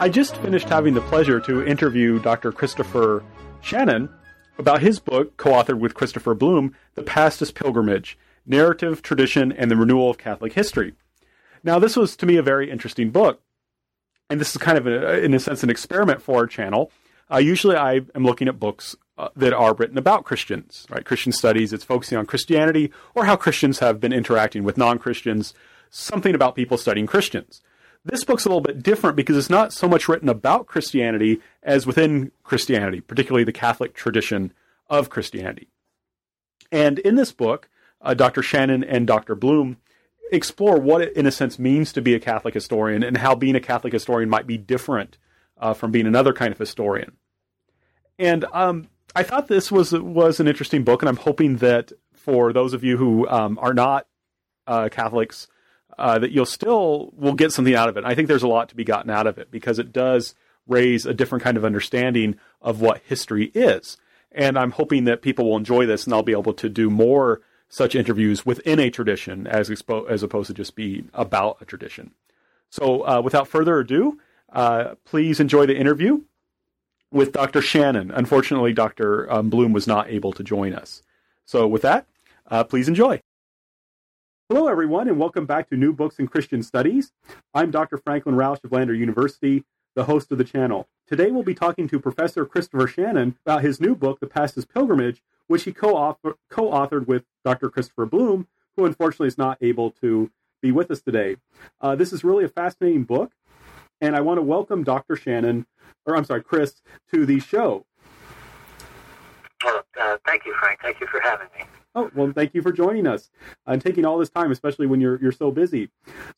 I just finished having the pleasure to interview Dr. Christopher Shannon about his book, co-authored with Christopher Blum, The Past as Pilgrimage, Narrative, Tradition, and the Renewal of Catholic History. Now, this was, to me, a very interesting book, and this is kind of, in a sense, an experiment for our channel. Usually I am looking at books that are written about Christians, right? Christian studies, it's focusing on Christianity or how Christians have been interacting with non-Christians, something about people studying Christians. This book's a little bit different because it's not so much written about Christianity as within Christianity, particularly the Catholic tradition of Christianity. And in this book, Dr. Shannon and Dr. Blum explore what it, in a sense, means to be a Catholic historian and how being a Catholic historian might be different from being another kind of historian. And I thought this was an interesting book, and I'm hoping that for those of you who are not Catholics, that you'll still will get something out of it. I think there's a lot to be gotten out of it because it does raise a different kind of understanding of what history is. And I'm hoping that people will enjoy this and I'll be able to do more such interviews within a tradition as opposed to just being about a tradition. So without further ado, please enjoy the interview with Dr. Shannon. Unfortunately, Dr. Blum was not able to join us. So with that, please enjoy. Hello, everyone, and welcome back to New Books in Christian Studies. I'm Dr. Franklin Rausch of Lander University, the host of the channel. Today, we'll be talking to Professor Christopher Shannon about his new book, The Past as Pilgrimage, which he co-authored with Dr. Christopher Blum, who unfortunately is not able to be with us today. This is really a fascinating book, and I want to welcome Dr. Shannon, or I'm sorry, Chris, to the show. Thank you, Frank. Thank you for having me. Oh, well, thank you for joining us and taking all this time, especially when you're so busy.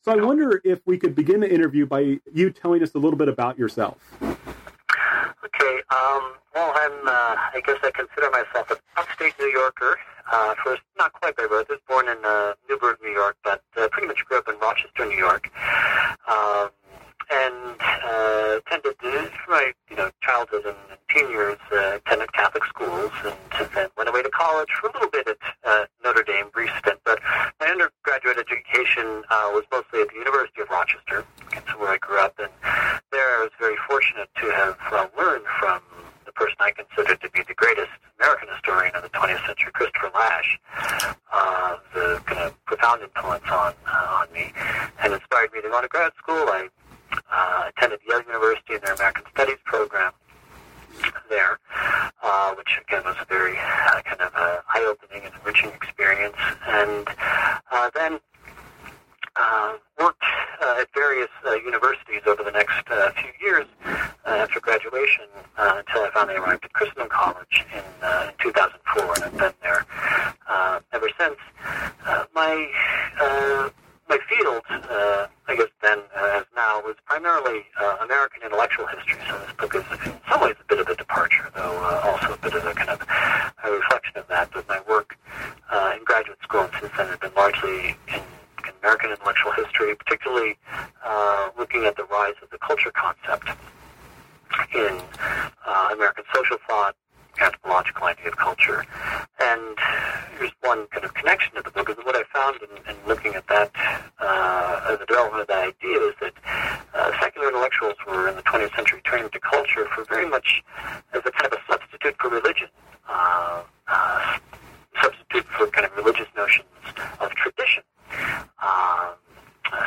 So I wonder if we could begin the interview by you telling us a little bit about yourself. Okay. Well, I guess I consider myself an upstate New Yorker. First, not quite by birth. I was born in Newburgh, New York, but pretty much grew up in Rochester, New York. And attended my childhood and teen years, attended Catholic schools, and then went away to college for a little bit at Notre Dame, brief stint. But my undergraduate education was mostly at the University of Rochester, so where I grew up, and there I was very fortunate to have learned from the person I considered to be the greatest American historian of the 20th century, Christopher Lasch. The kind of profound influence on me and inspired me to go to grad school. I attended Yale University in their American Studies program there, which again was a very kind of eye-opening and enriching experience, and then worked at various universities over the next few years after graduation until I finally arrived at Christendom College in 2004, and I've been there ever since. My field, I guess then as now, was primarily American intellectual history, so this book is in some ways a bit of a departure, though also a bit of a kind of a reflection of that. But my work in graduate school and since then has been largely in American intellectual history, particularly looking at the rise of the culture concept in American social thought, anthropological idea of culture. And here's one kind of connection to the book, is what I found in looking at that, the development of that idea, is that secular intellectuals were in the 20th century turning to culture for very much as a kind of a substitute for religion, substitute for kind of religious notions of tradition,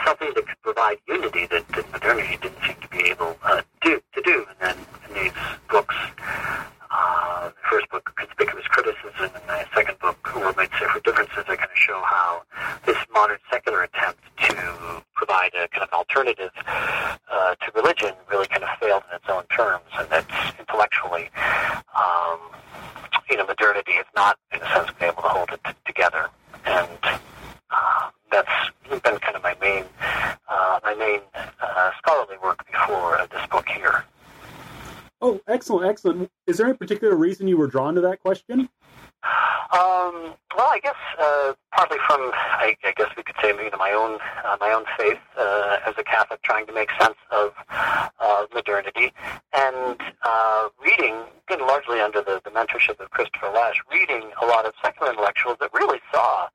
something that could provide unity that modernity didn't seem to be able to do. And then in these books, the first book, Conspicuous Criticism, and the second book, Who Made Safer Differences, are going to show how this modern secular attempt to provide a kind of alternative to religion really kind of failed in its own terms, and that intellectually, modernity has not, in a sense, been able to hold it together. And that's been kind of my main scholarly work for this book here. Oh, excellent, excellent. Is there any particular reason you were drawn to that question? Well, I guess partly from, I guess we could say maybe to my own faith as a Catholic, trying to make sense of modernity, and reading, again, largely under the mentorship of Christopher Lasch, reading a lot of secular intellectuals that really saw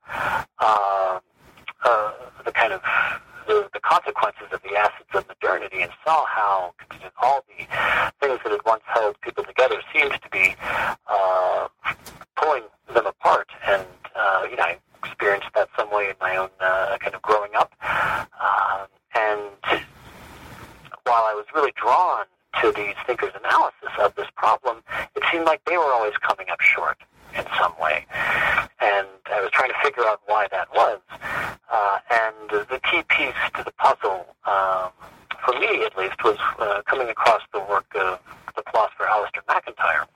the kind of the consequences of the acids of modernity, and saw how all the things that had once held people together seemed to be pulling them apart. And I experienced that some way in my own kind of growing up. And while I was really drawn to these thinkers' analysis of this problem, it seemed like they were always coming up short in some way. And I was trying to figure out why that was. And the key piece to the puzzle, for me at least, was coming across the work of the philosopher Alistair MacIntyre,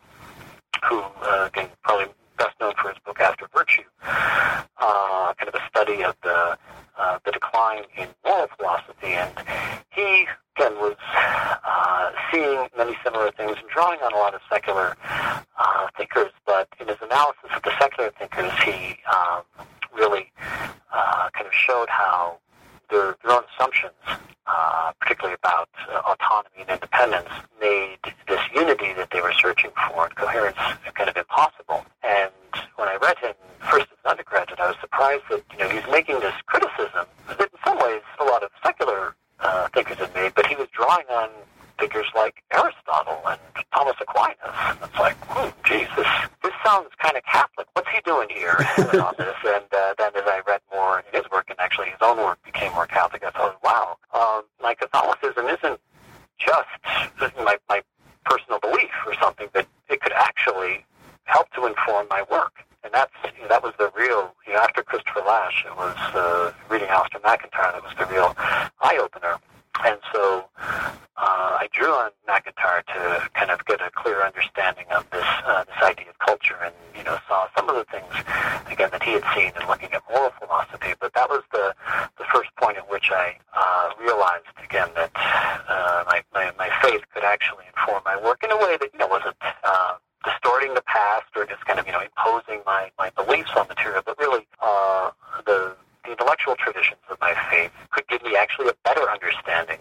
who, again, probably best known for his book After Virtue, kind of a study of the decline in moral philosophy. And he, again, was seeing many similar things and drawing on a lot of secular thinkers, but in his analysis of the secular thinkers, he really kind of showed how their own assumptions, particularly about autonomy and independence, made this unity that they were searching for and coherence kind of impossible. And when I read him first as an undergraduate, I was surprised that he's making this criticism that in some ways a lot of secular thinkers had made, but he was drawing on figures like Aristotle and Thomas Aquinas. And it's like, geez, this sounds kind of Catholic. What's he doing here on this? And then as I read more in his work, and actually his own work became more Catholic, I thought, wow, my Catholicism isn't just my personal belief or something, but it could actually help to inform my work. And that was the real, after Christopher Lasch, it was reading Alistair MacIntyre that was the real eye-opener. And so I drew on MacIntyre to kind of get a clear understanding of this idea of culture, and saw some of the things, again, that he had seen in looking at moral philosophy. But that was the first point at which I realized, again, that my faith could actually inform my work in a way that wasn't distorting the past or just kind of imposing my beliefs on material, but really the intellectual traditions of my faith could give me actually a better understanding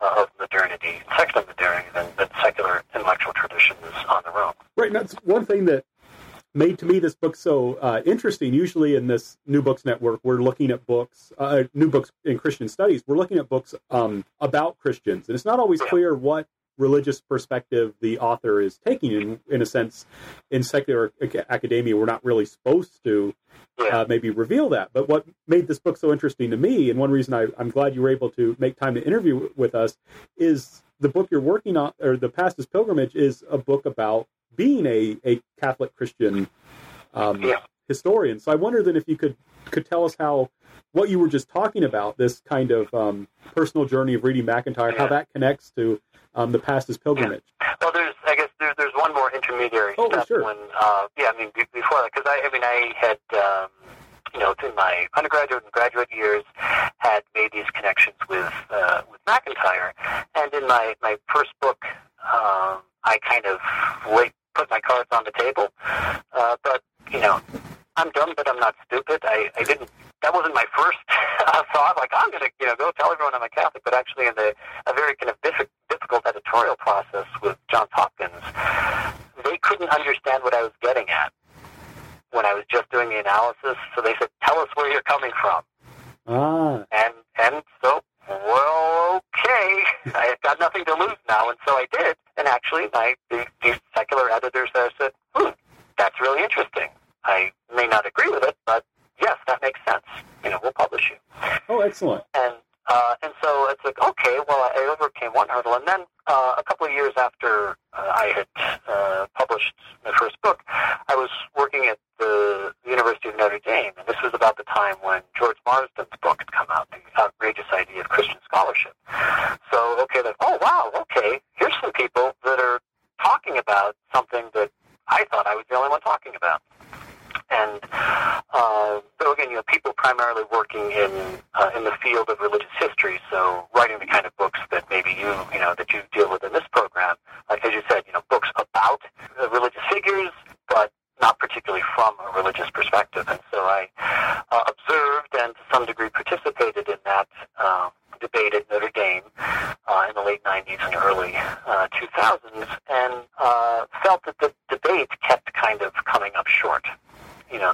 of modernity, secular modernity, than secular intellectual traditions on their own. Right, and that's one thing that made to me this book so interesting. Usually in this New Books Network, we're looking at books, New Books in Christian Studies, we're looking at books about Christians, and it's not always clear what religious perspective the author is taking. In a sense, in secular academia, we're not really supposed to maybe reveal that. But what made this book so interesting to me, and one reason I'm glad you were able to make time to interview with us, is the book you're working on, or The Past as Pilgrimage, is a book about being a Catholic Christian historian. So I wonder then if you could tell us how what you were just talking about, this kind of personal journey of reading MacIntyre, how that connects to The Past as Pilgrimage. Well, there's one more intermediary step. Sure. When, before that, because I had, through my undergraduate and graduate years, had made these connections with MacIntyre, and in my first book, I kind of put my cards on the table, but I'm dumb, but I'm not stupid. I didn't. That wasn't my first thought. Like, I'm going to go tell everyone I'm a Catholic. But actually, in a very kind of difficult editorial process with Johns Hopkins, they couldn't understand what I was getting at when I was just doing the analysis. So they said, "Tell us where you're coming from." And so, well, okay, I've got nothing to lose now, and so I did. And actually, these secular editors there said, "That's really interesting. I may not agree with it, but yes, that makes sense. We'll publish you." Oh, excellent. And so it's like, okay, well, I overcame one hurdle. And then a couple of years after I had published my first book, I was working at the University of Notre Dame. And this was about the time when George Marsden's book had come out, The Outrageous Idea of Christian Scholarship. So, okay, here's some people that are talking about something that I thought I was the only one talking about. And so again, people primarily working in the field of religious history, so writing the kind of books that maybe you that you deal with in this program. Like as you said, books about religious figures, but not particularly from a religious perspective. And so I observed and to some degree participated in that debate at Notre Dame in the late 90s and early 2000s, and felt that the debate kept kind of coming up short.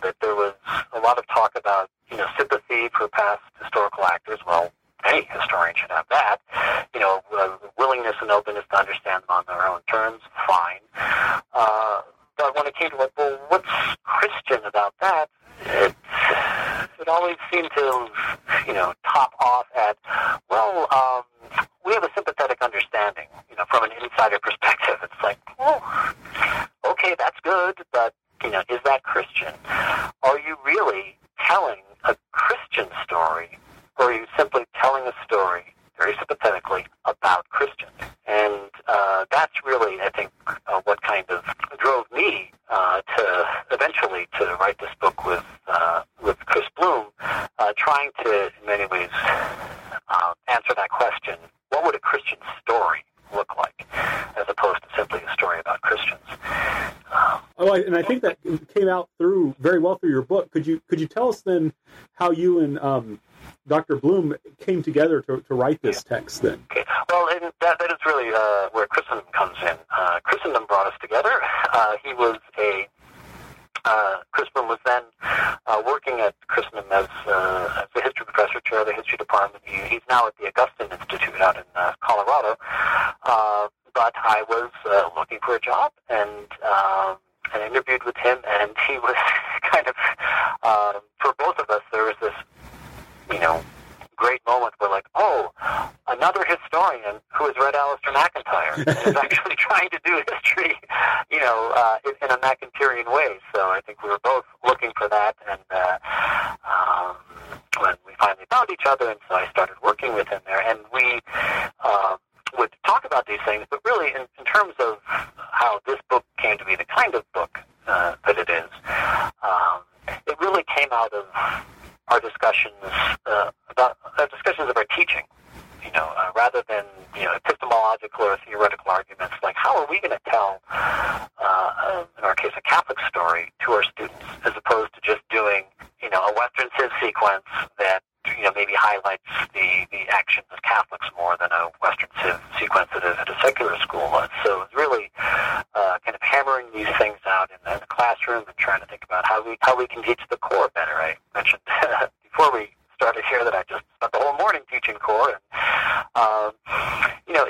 That there was a lot of talk about, sympathy for past historical actors. Well, any historian should have that. Willingness and openness to understand them on their own terms, fine. But when it came to what's Christian about that, it always seemed to, top off at, we have a sympathetic understanding, from an insider perspective. It's like, okay, that's good, but, is that Christian? Are you really telling a Christian story, or are you simply telling a story, very sympathetically, about Christians? And that's really, I think, what kind of drove me to eventually to write this book with Chris Blum, trying to, in many ways, answer that question, what would a Christian story look like, as opposed to simply a story about Christians? And I think that came out very well through your book. Could you tell us then how you and Dr. Blum came together to write this text then? Okay. Well, and that is really where Christendom comes in. Christendom brought us together. Chris Blum was then working at Christendom as the history professor, chair of the history department. He's now at the Augustine Institute out in Colorado. But I was looking for a job and interviewed with him, and he was kind of, for both of us, there was this, great moment where like, another historian who has read Alistair MacIntyre is actually trying to do history, in a MacIntyrean way. So I think we were both looking for that, and when we finally found each other, and so I started working with him there, and we would talk about these things, but really in terms of how this book came to be the kind of book that it is, it really came out of our discussions of our teaching, rather than epistemological or theoretical arguments, like how are we going to tell, in our case, a Catholic story to our students, as opposed to just doing a Western Civ sequence that maybe highlights the actions of Catholics more than a Western Civ sequence that is at a secular school. So it's really kind of hammering these things out in the classroom and trying to think about how we can teach the core better. I mentioned before we started here that I just spent the whole morning teaching core, and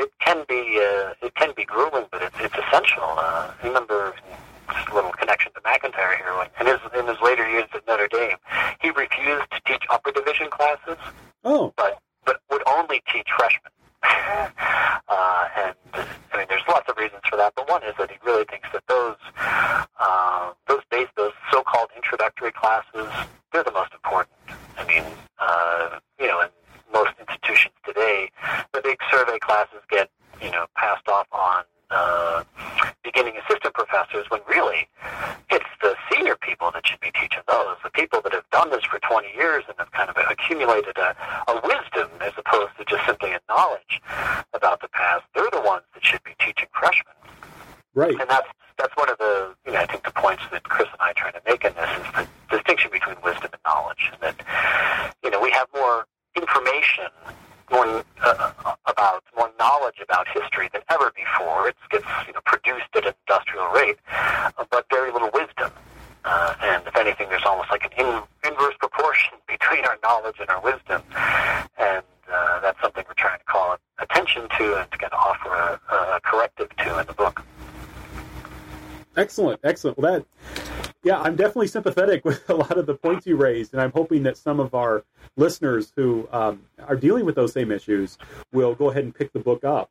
it can be grueling, but it's essential. I remember just a little connection to MacIntyre here. In his later years at Notre Dame, he refused to teach upper division classes, but would only teach freshmen. And there's lots of reasons for that, but one is that he really thinks that those so-called introductory classes, they're the most important. In most institutions today, the big survey classes get passed off on beginning assistant professors, when really it's the senior people that should be teaching those, the people that have done this for 20 years and have kind of accumulated a wisdom as opposed to just simply a knowledge about the past. They're the ones that should be teaching freshmen. Right. And that's one of the, I think the points that Chris and I are trying to make in this is the distinction between wisdom and knowledge, and that, we have more information, more knowledge about history than ever before. It gets produced at an industrial rate, but very little wisdom. And if anything, there's almost like an inverse proportion between our knowledge and our wisdom. And that's something we're trying to call attention to and to kind of offer a corrective to in the book. Excellent. Well, I'm definitely sympathetic with a lot of the points you raised, and I'm hoping that some of our listeners who are dealing with those same issues will go ahead and pick the book up.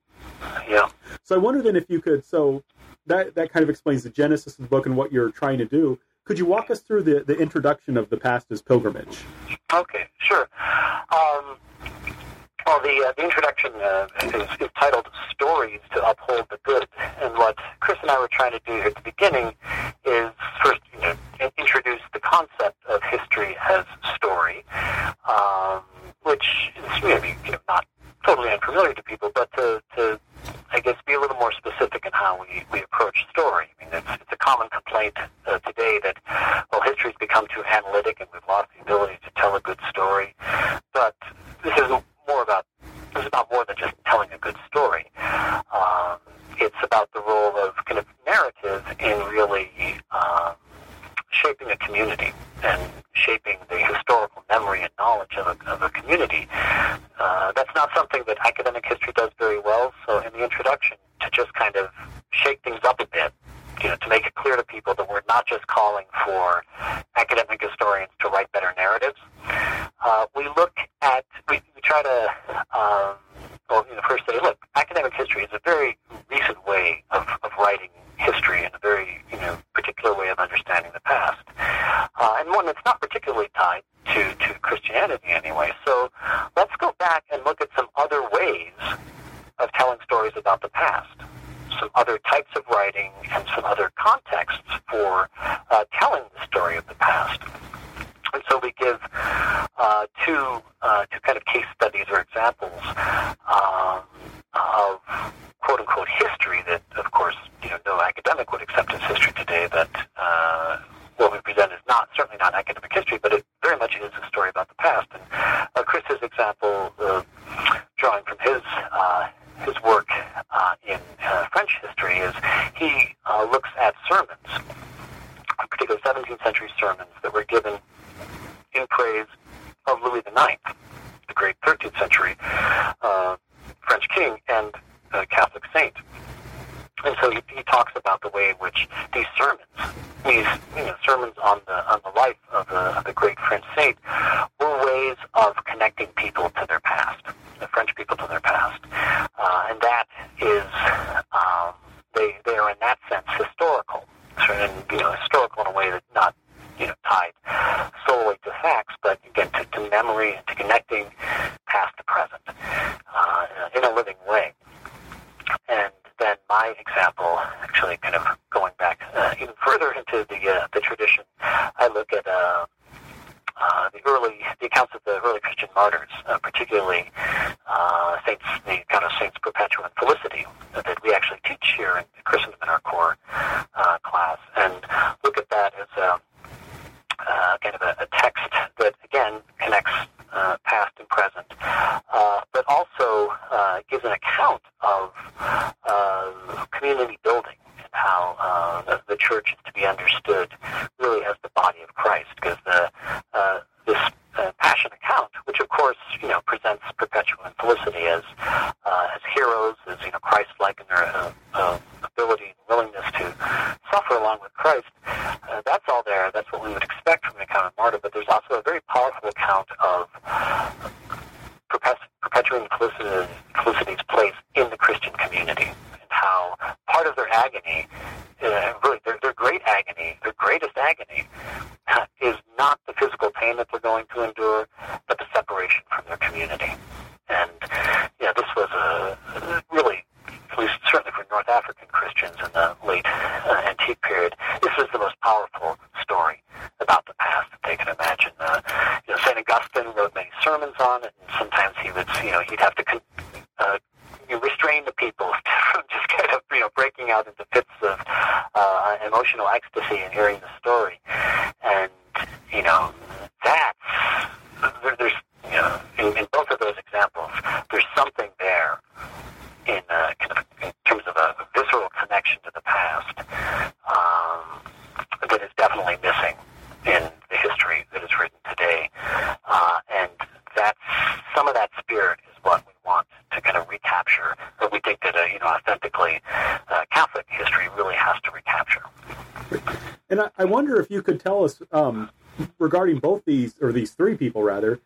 Yeah. So I wonder then if you could, so that kind of explains the genesis of the book and what you're trying to do. Could you walk us through the introduction of The Past as Pilgrimage? Okay, sure. The introduction is titled Stories to Uphold the Good, and what Chris and I were trying to do here at the beginning is first introduce the concept of history as story, which is maybe not totally unfamiliar to people, but to how we approach story. I mean, it's a common complaint today that, well, history's become too analytic and we've lost the ability to tell a good story. But this is about more than just telling a good story. It's about the role of kind of narrative in really shaping a community and shaping the historical memory and knowledge of a community. That's not something that academic history does very well, so in the introduction, to just kind of shake things up a bit, you know, to make it clear to people that we're not just calling for academic historians to write better narratives. We first say, look, academic history is a very recent way of writing history and a very, particular way of understanding the past. And one that's not particularly tied to Christianity anyway. So let's go back and look at some other ways of telling stories about the past, some other types of writing and some other contexts for telling the story of the past. And so we give two kind of case studies or examples of quote-unquote history that, of course, no academic would accept as history today, that what we present is certainly not academic history, but it very much is a story about the past. And Chris's example, drawing from his work in French history, is he looks at sermons, particularly 17th century sermons that were given in praise of Louis IX, the great 13th century French king and Catholic saint. And so he talks about the way in which these sermons, sermons on the life of the great French saint, were ways of connecting people to their past, the French people to their past, and that is they are in that sense historical, and historical in a way that's not tied solely to facts, but again to memory and to connecting past to present in a living way. And then my example, actually kind of going back even further into the tradition, I look at the accounts of the early Christian martyrs, particularly the account of Saints Perpetua and Felicity that we actually teach here in Christendom in our core class, and look at that as kind of a text that, again, connects past and present, but also gives an account of community building and how the church is to be understood really as the body of Christ, because this passion account, which of course presents Perpetua and Felicity as heroes, as Christ-like in their ability and willingness to suffer along with Christ. That's all there. That's what we would expect from an account of martyr. But there's also a very powerful account of Perpetua and Felicity's place in the Christian community, and how part of their agony, really their great agony, their greatest agony, is not the physical pain that they're going to endure, but the separation from their community. And this was a really, at least certainly for North African Christians in the late antique period, this was the most powerful story about the past that they could imagine. St. Augustine wrote many sermons on it, and sometimes he would, he'd have to restrain the people from just kind of, breaking out into fits of emotional ecstasy and hearing the story. And, there's, in both of those examples, there's something there in terms of a visceral connection to the past that is definitely missing in the history that is written today. And that's, some of that spirit is what we want to kind of recapture, but we think that, authentically Catholic history really has to recapture. And I wonder if you could tell us, regarding both these, or these three people rather,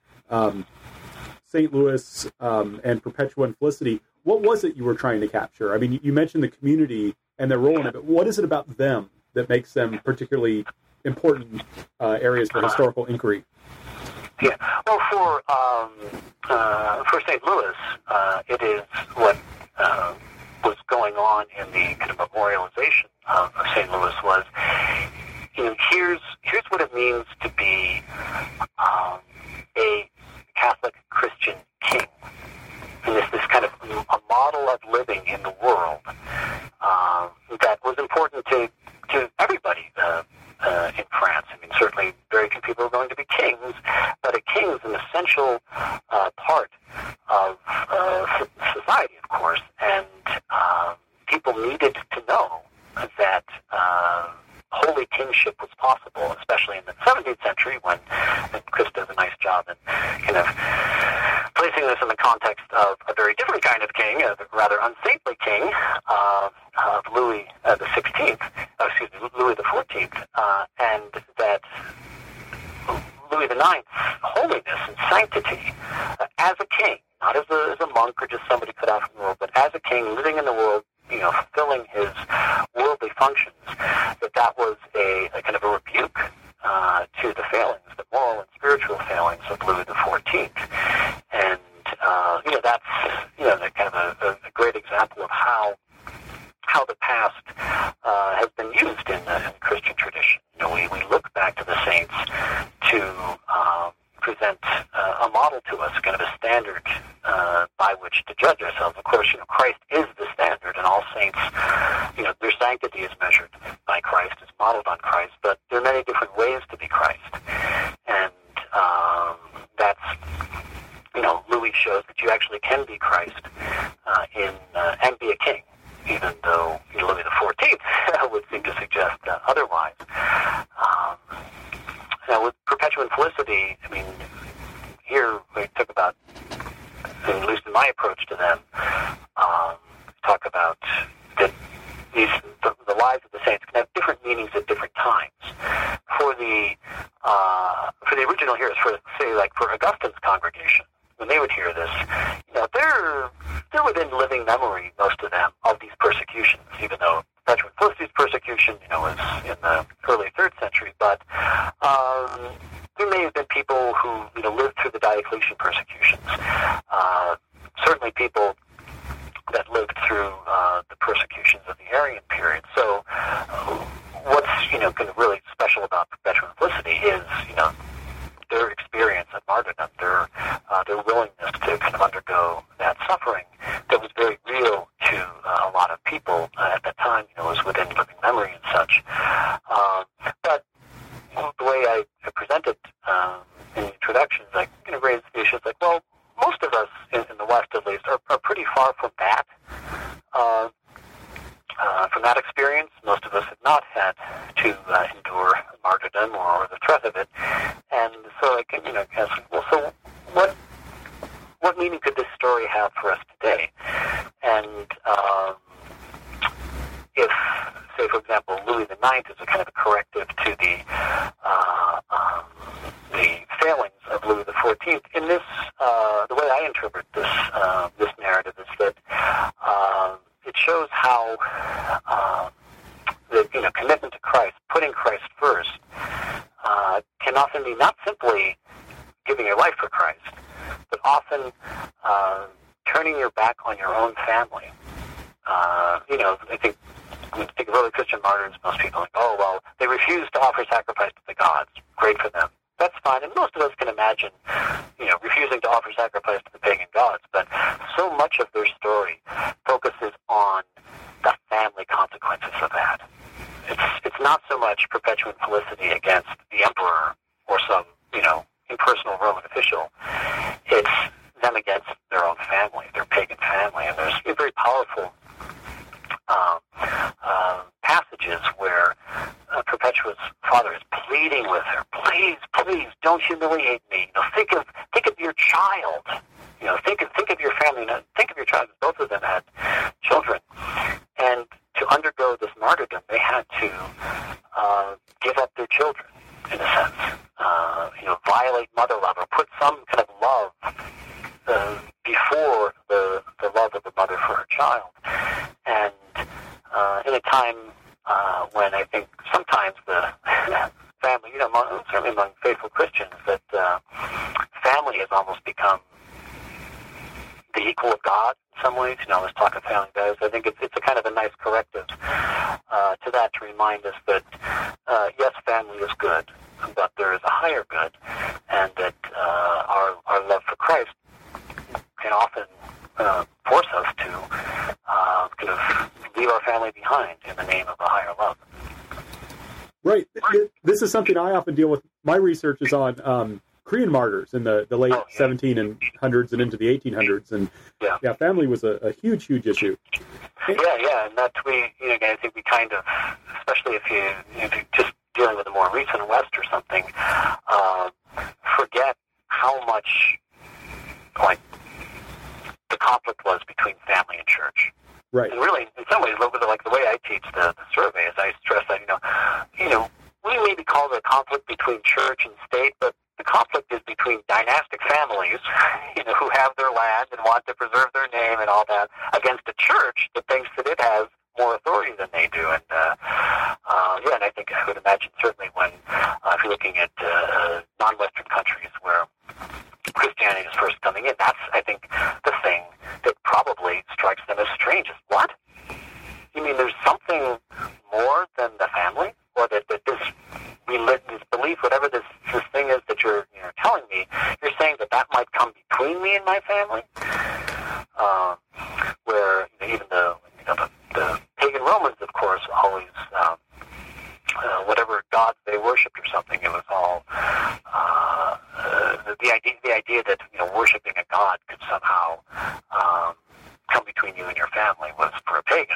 St. Louis and Perpetua and Felicity, what was it you were trying to capture? I mean, you mentioned the community and their role in it, but what is it about them that makes them particularly important areas for historical inquiry? Yeah, well, for St. Louis, it is what was going on in the kind of memorialization of St. Louis was, here's what it means to be a Catholic Christian king. And this kind of a model of living in the world was important to everybody in France. I mean, certainly very few people are going to be kings, but a king is an essential part of society, of course, and people needed to know that holy kingship was possible, especially in the 17th century when, and Chris does a nice job in kind of placing this in the context of a very different kind of king, a rather unsaintly king of Louis the 16th, excuse me, Louis the 14th, and that Louis the Ninth's holiness and sanctity as a king, not as a monk or just somebody cut out from the world, but as a king living in the world, you know, fulfilling his worldly functions, that was a kind of a rebuke to the failings, the moral and spiritual failings of Louis the 14th. And, you know, that's, you know, kind of a great example of how the past has been used in the Christian tradition. You know, we look back to the saints to present a model to us, kind of a standard by which to judge ourselves. Of course, you know, Christ is the standard, and all saints, you know, their sanctity is measured by Christ, is modeled on Christ, but there are many different ways to be Christ. And that's, you know, Louis shows that you actually can be Christ and be a king, even though, you know, Louis XIV would seem to suggest otherwise. Now, with Perpetuum Felicity, I mean, here we talk about, at least in my approach to them, talk about that the lives of the saints can have different meanings at different times. For the original hearers, for say like for Augustine's congregation, when they would hear this, you know, they're within living memory, most of them, of these persecutions, even though Perpetuum Felicity's persecution, you know, was in the early 3rd century, but there may have been people who, you know, lived through the Diocletian persecutions. Certainly people that lived through the persecutions of the Arian period. So what's, you know, kind of really special about Perpetuum Felicity is, you know, their experience of martyrdom, their willingness to kind of undergo that suffering that was very real to a lot of people at that time, you know, was within living memory and such. But the way I presented in the introductions, I kind of raised the issues like, well, most of us in the West, at least, are pretty far from that experience. Most of us have not had to endure martyrdom or the threat of it. And so I can, you know, ask, well, so what meaning could this story have for us today? And if, say, for example, Louis IX is a kind of a corrective to the failings of Louis XIV, in this, the way I interpret this narrative is that it shows how the, you know, commitment to Christ, putting Christ first, can often be not simply giving your life for Christ, but often turning your back on your own family. You know, I think when you think of early Christian martyrs, most people are like, oh, well, they refused to offer sacrifice to the gods. Great for them. That's fine, and most of us can imagine, you know, refusing to offer sacrifice to the pagan gods, but so much of their story focuses on the family consequences of that. It's not so much Perpetuum Felicity against the emperor or some, you know, impersonal Roman official. It's them against their own family, their pagan family, and there's very powerful passages where Perpetua's father is pleading with her, please don't humiliate me. You know, think of your child. You know, think of your family. You know, think of your child. Both of them had children, and to undergo this martyrdom, they had to give up their children in a sense. You know, violate mother love or put some kind of love before the love of the mother for her child, and in a time when I think sometimes the family, you know, certainly among faithful Christians, that family has almost become the equal of God in some ways. You know, let's talk of family values. I think it's a kind of a nice corrective to that, to remind us that yes, family is good, but there is a higher good, and that our love for Christ can often force us to kind of leave our family behind in the name of a higher love. Right. This is something I often deal with. My research is on Korean martyrs in the late 1700s and into the 1800s, and family was a huge issue. And that I think we kind of, especially if you just dealing with the more recent West or something, forget how much the conflict was between family and church. Right. And really, in some ways, like the way I teach the survey is I stress that, we maybe call it a conflict between church and state, but the conflict is between dynastic families, who have their land and want to preserve their name and all that, against a church that thinks that it has more authority than they do. And and I think I would imagine certainly when if you're looking at non-Western countries where Christianity is first coming in, that's, I think, the thing that probably strikes them as strange. Is what? You mean there's something more than the family? Or that this belief, whatever this thing is that you're telling me, you're saying that that might come between me and my family? Where even the pagan Romans, of course, always, whatever gods they worshipped or something, it was all the idea that worshiping a god could somehow come between you and your family was, for a pagan,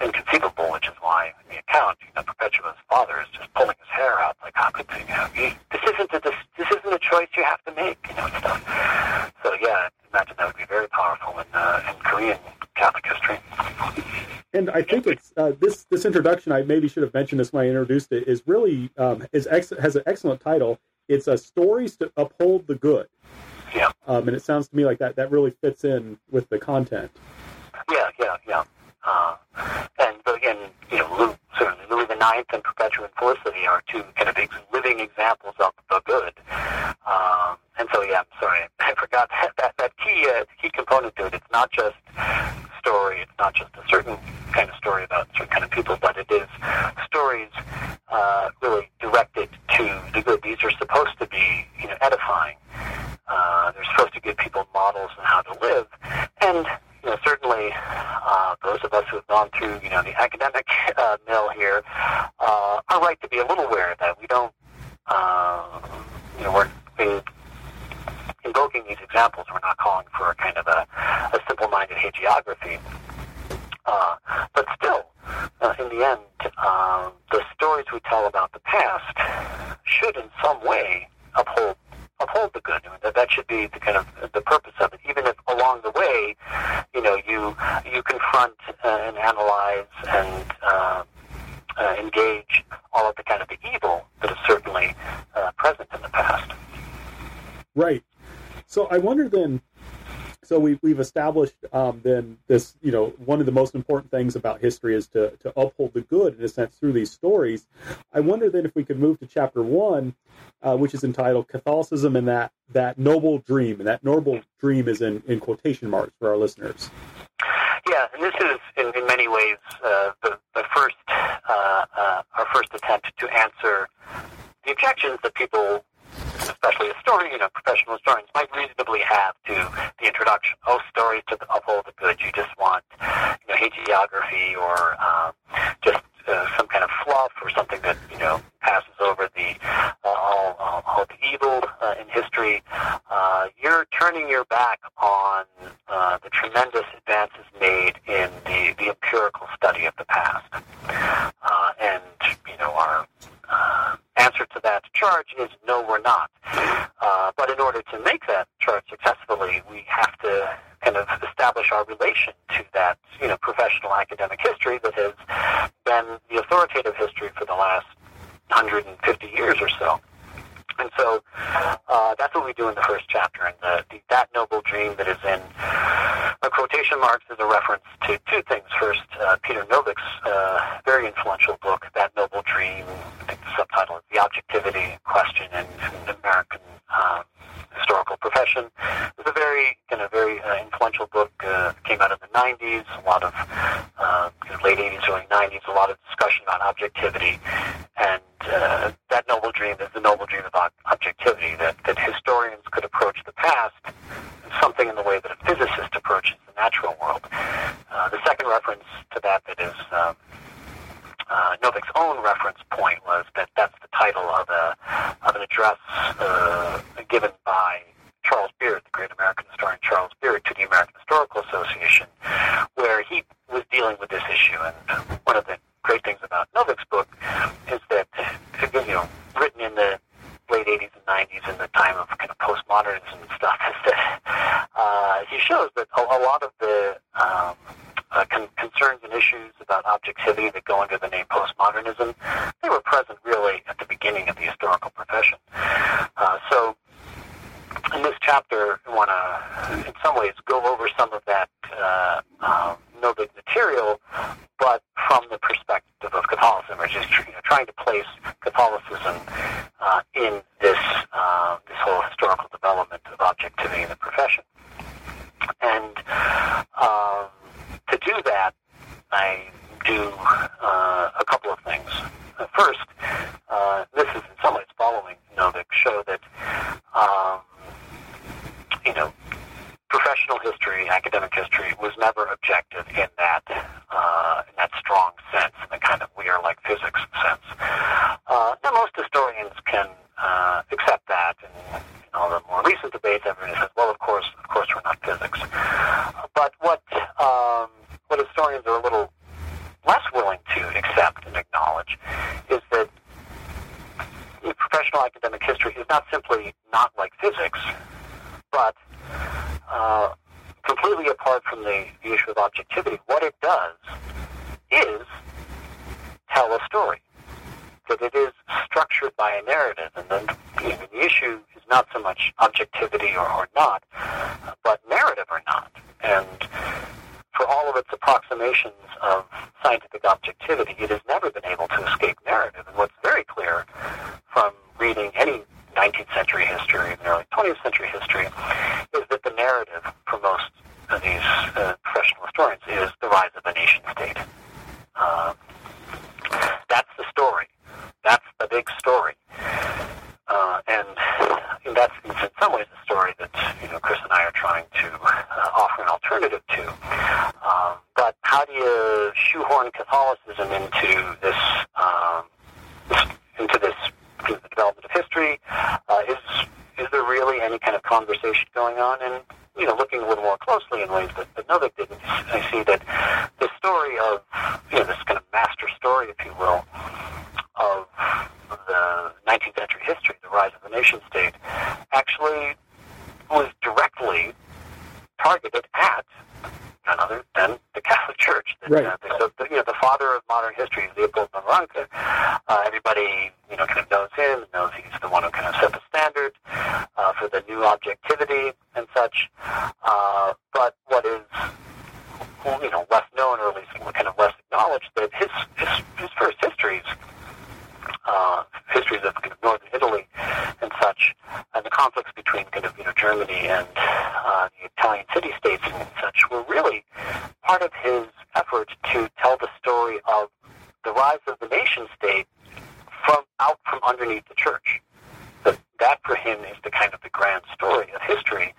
inconceivable, which is why in the account, Perpetua's father is just pulling his hair out, like, how could this isn't a choice you have to make, and stuff. So I imagine that would be very powerful in Korean Catholic history. And I think it's this introduction. I maybe should have mentioned this when I introduced it. Is really has an excellent title. It's Stories to Uphold the Good. Yeah. And it sounds to me like that really fits in with the content. Yeah. And again, Louis IX and Perpetua Enforcity are two kind of living examples of the good. And so, I'm sorry, I forgot that key component to it. It's not just story. It's not just a certain kind of story about certain kind of people, but it is stories really directed to the good. These are supposed to be, edifying. They're supposed to give people models on how to live. And certainly, those of us who have gone through, the academic mill here, are right to be a little aware that we don't, we're invoking these examples. We're not calling for a kind of a simple-minded hagiography. But still, in the end, the stories we tell about the past should, in some way, uphold the good. I mean, that should be the kind of the purpose of it. Even if along the way, you confront and analyze and engage all of the kind of the evil that is certainly present in the past. Right. So I wonder then. So we've established then this, one of the most important things about history is to uphold the good, in a sense, through these stories. I wonder then if we could move to chapter 1, which is entitled Catholicism and that Noble Dream. And that noble dream is in quotation marks for our listeners. Yeah, and this is, in many ways, the first our first attempt to answer the objections that people, especially historians, professional historians, might reasonably have to the introduction. Oh, stories to uphold the good. You just want, hagiography or some kind of fluff or something that passes over the all the evil in history. You're turning your back on the tremendous advances made in the empirical study of the past, and our. Answer to that charge is no, we're not. But in order to make that charge successfully, we have to kind of establish our relation to that, professional academic history that has been the authoritative history for the last 150 years or so. And so that's what we do in the first chapter. And that noble dream that is in quotation marks is a reference to two things. First, Peter Novick's very influential book, That Noble Dream. I think the subtitle is The Objectivity Question in American Historical Profession. It's a very influential book. Came out in the 90s, a lot of late 80s, early 90s, a lot of discussion about objectivity. And that noble dream is the noble dream of objectivity, that historians could approach the past something in the way that a physicist approaches the natural world. The second reference to that is Novick's own reference point was that that's the title of an address given by Charles Beard, the great American historian Charles Beard, to the American Historical Association, where he was dealing with this issue. And one of the great things about Novick's book is that, written in the late 80s and 90s in the time of kind of postmodernism and stuff, is that he shows that a lot of the concerns and issues about objectivity that go under the name postmodernism, they were present really at the beginning of the historical profession. So in this chapter, I want to, in some ways, go over some of that Novick material, but from the perspective of Catholicism, or just trying to place Catholicism in this whole historical development of objectivity in the profession. And to do that, I do a couple of things. First, this is in some ways following Novick, show that professional history, academic history, was never objective in that strong sense, in the kind of we are like physics sense. Now, most historians can accept that, and in all the more recent debates, everybody says, "Well, of course, we're not physics." But what historians are a little less willing to accept and acknowledge is that professional academic history is not simply not like physics, but completely apart from the issue of objectivity, what it does is tell a story, that it is structured by a narrative. And then the issue is not so much objectivity or not, but narrative or not. And for all of its approximations of scientific objectivity, it has never been able to escape narrative. And what's very clear from reading any 19th century history and early 20th century history is that the narrative for most of these professional historians is the rise of a nation state. That's the story. That's the big story. And that's in some ways a story that Chris and I are trying to offer an alternative to. But how do you shoehorn Catholicism into the development of history? Is there really any kind of conversation going on? And looking a little more closely in ways that Novick didn't, I see that the story of this kind of master story, if you will, of the 19th century history, the rise of the nation state, actually was directly targeted at none other than the Catholic Church. Right. The father of modern history is Leopold von Ranke. Everybody, kind of knows him, knows he's the one who kind of set the standard for the new objectivity and such. But what is, less known, or at least kind of less acknowledged, that his first histories of kind of northern Italy and such, and the conflicts between kind of Germany and the Italian city-states and such, were really part of his effort to tell the story of the rise of the nation-state from underneath the church. That for him is the kind of the grand story of history.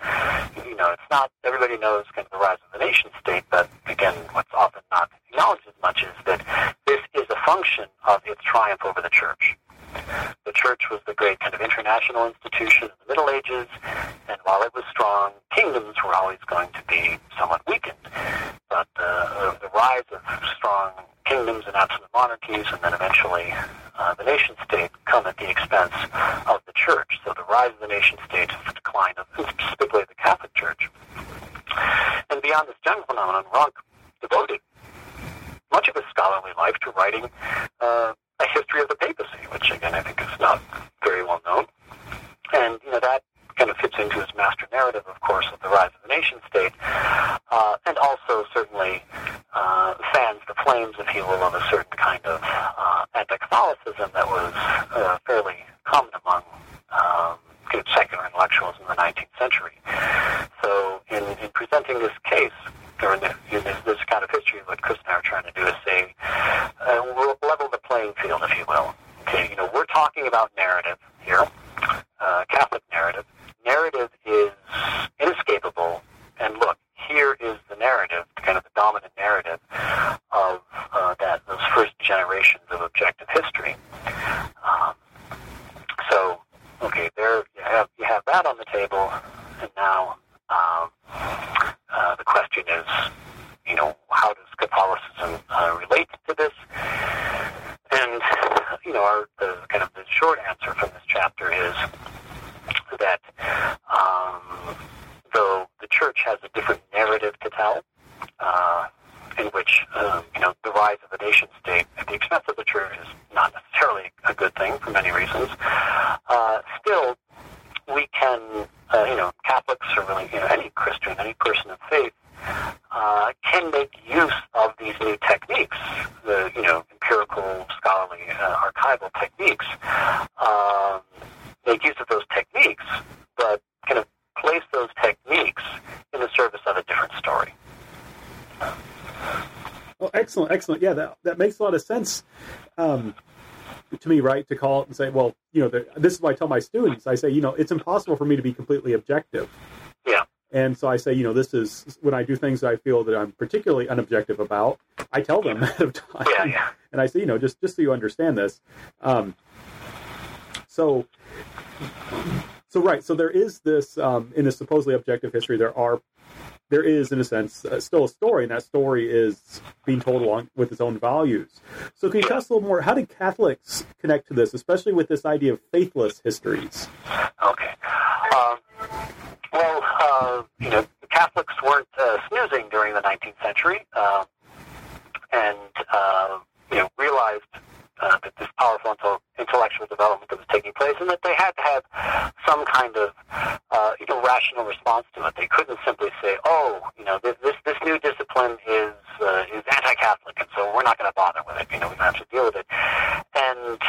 It's not, everybody knows kind of the rise of the nation-state, but again, what's often not acknowledged as much is that this is a function of its triumph over the church. The church was the great kind of international institution of the Middle Ages, and while it was strong, kingdoms were always going to be somewhat weakened. But the rise of strong kingdoms and absolute monarchies, and then eventually the nation-state, come at the expense of the church. So the rise of the nation-state is the decline of specifically the Catholic Church. And beyond this general phenomenon, Ranke devoted much of his scholarly life to writing a history of the papacy, which again I think is not very well known. And that kind of fits into his master narrative, of course, of the rise of the nation-state, and also certainly fans the flames, if you will, of a certain kind of anti-Catholicism that was fairly common among secular intellectuals in the 19th century. So in presenting this case, or in this kind of history, what Chris and I are trying to do is say, level the playing field, if you will. Okay, we're talking about narrative here, Catholic narrative. Narrative is inescapable, and look, here is the narrative, kind of the dominant narrative of Catholicism relates to this. And, you know, the kind of the short answer from this chapter is that though the Church has a different narrative to tell, in which, you know, the rise of the nation-state at the expense of the Church is not necessarily a good thing for many reasons, still, we can, you know, Catholics or really, you know, any Christian, any person of faith, can make use of these new techniques, the, you know, empirical, scholarly, archival techniques, make use of those techniques, but kind of place those techniques in the service of a different story. Well, excellent. Yeah, that makes a lot of sense to me, right? To call it and say, well, you know, this is what I tell my students. I say, you know, it's impossible for me to be completely objective. Yeah. And so I say, you know, this is when I do things that I feel that I'm particularly unobjective about, I tell them ahead of time. Yeah, yeah. And I say, you know, just so you understand this. So right. So there is this, in this supposedly objective history, there is, in a sense, still a story, and that story is being told along with its own values. So can you tell us a little more, how did Catholics connect to this, especially with this idea of faithless histories? Okay. Well, you know, Catholics weren't snoozing during the 19th century, and, you know, realized that this powerful intellectual development that was taking place, and that they had to have some kind of you know, rational response to it. They couldn't simply say, "Oh, you know, this new discipline is anti-Catholic, and so we're not going to bother with it. You know, we don't have to deal with it." And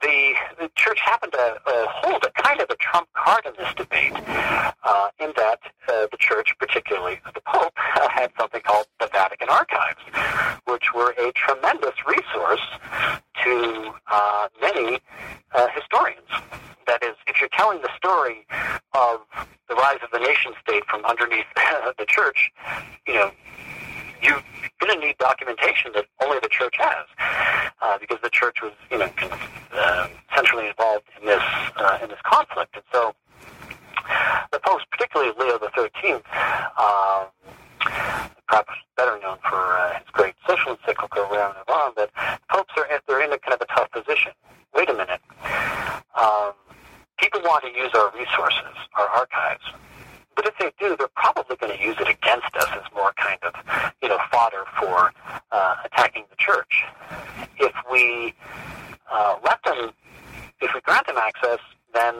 the Church happened to hold a kind of a trump card in this debate, in that the Church, particularly the Pope, had something called the Vatican Archives, which were a tremendous resource to many historians. That is, if you're telling the story of the rise of the nation-state from underneath the Church, you know, you're going to need documentation that only the Church has, because the Church was, you know, kind of, centrally involved in this conflict. And so the popes, particularly Leo the 13th, perhaps better known for his great social encyclical Rerum Novarum, but popes they're in a kind of a tough position. Wait a minute. People want to use our resources, our archives, but if they do, they're probably going to use it against us as more kind of, you know, fodder for attacking the Church. If we grant them access, then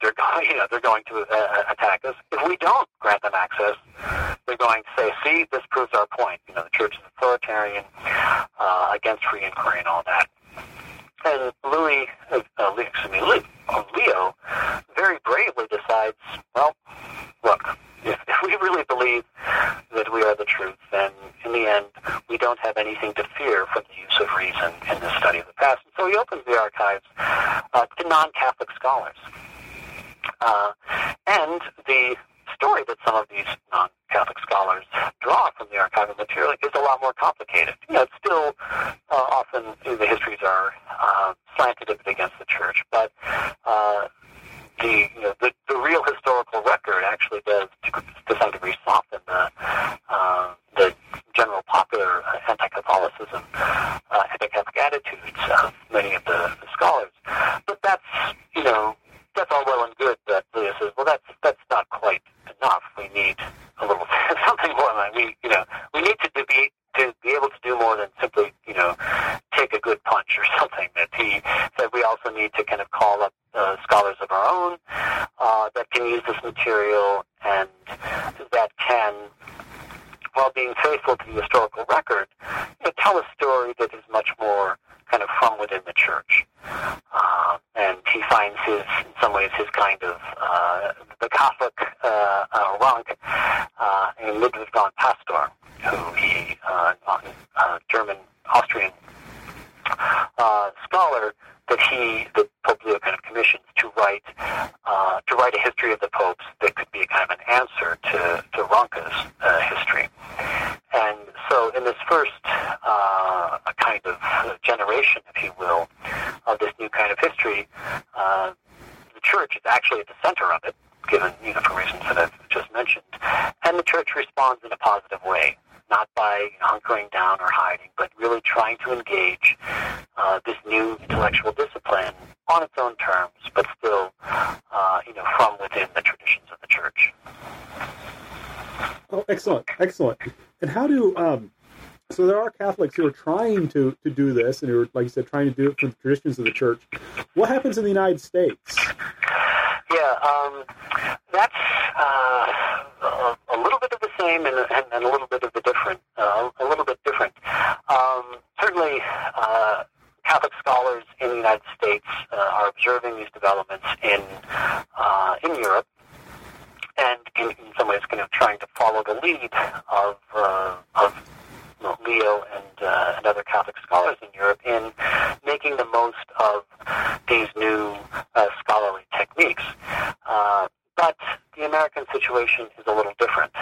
they're going to attack us. If we don't grant them access, they're going to say, "See, this proves our point. You know, the Church is authoritarian, against free inquiry, and all that." And Leo very bravely decides, well, look, if we really believe that we are the truth, then in the end, we don't have anything to fear from the use of reason in the study of the past. And so he opens the archives to non-Catholic scholars. And the story that some of these non-Catholic scholars draw from the archival material is a lot more complicated. You know, it's still often the histories are slanted a bit against the Church, but the real historical record actually does, to some degree, soften the general popular anti-Catholicism, anti-Catholic attitudes of many of the scholars. But that's, you know, that's all well and good, that Leo says, well, that's not quite enough. We need a little something more than that. We need to be able to do more than simply, you know, take a good punch or something. That he said we also need to kind of call up scholars of our own that can use this material and that can, while being faithful to the historical record, you know, tell a story that is much more kind of from within the Church. And he finds his kind of the Catholic monk in Ludwig von Pastor, who he, German, Austrian scholar, that Pope Leo kind of commissions to write a history of the popes that could be kind of an answer to Ranke's history. And so in this first a kind of generation, if you will, of this new kind of history, the Church is actually at the center of it, given, you know, for reasons that I've just mentioned, and the Church responds in a positive way. not by hunkering down or hiding, but really trying to engage this new intellectual discipline on its own terms, but still, from within the traditions of the Church. Oh, excellent, excellent. And how do so there are Catholics who are trying to do this, and who are, like you said, trying to do it from the traditions of the Church. What happens in the United States? Yeah, that's a little bit of the same and a little bit of the different. A little bit different. Certainly, Catholic scholars in the United States are observing these developments in Europe, and in some ways, kind of trying to follow the lead of Leo and other Catholic scholars in Europe in making the most of these new scholarly techniques. But the American situation is a little different.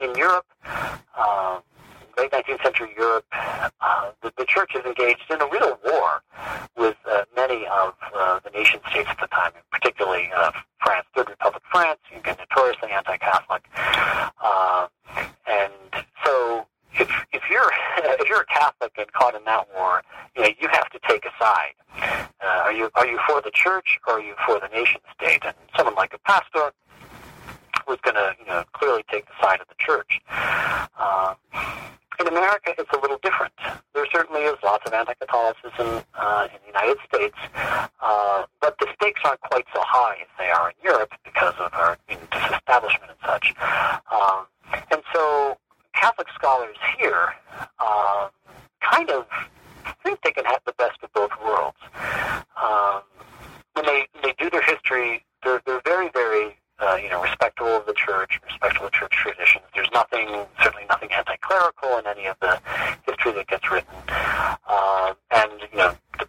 In Europe, late 19th century Europe, the Church is engaged in a real war with many of the nation states at the time, particularly France, Third Republic France, you've been notoriously anti-Catholic. And so if you're a Catholic and caught in that war, you have to take a side. Are you for the Church or are you for the nation state? And someone like a pastor was going to clearly take the side of the Church. In America, it's a little different. There certainly is lots of anti-Catholicism in the United States, but the stakes aren't quite so high as they are in Europe because of our disestablishment and such. And so Catholic scholars here kind of think they can have the best of both worlds. When they do their history, they're very, very respectful of the Church, respectful of Church traditions. There's certainly nothing anti-clerical in any of the history that gets written.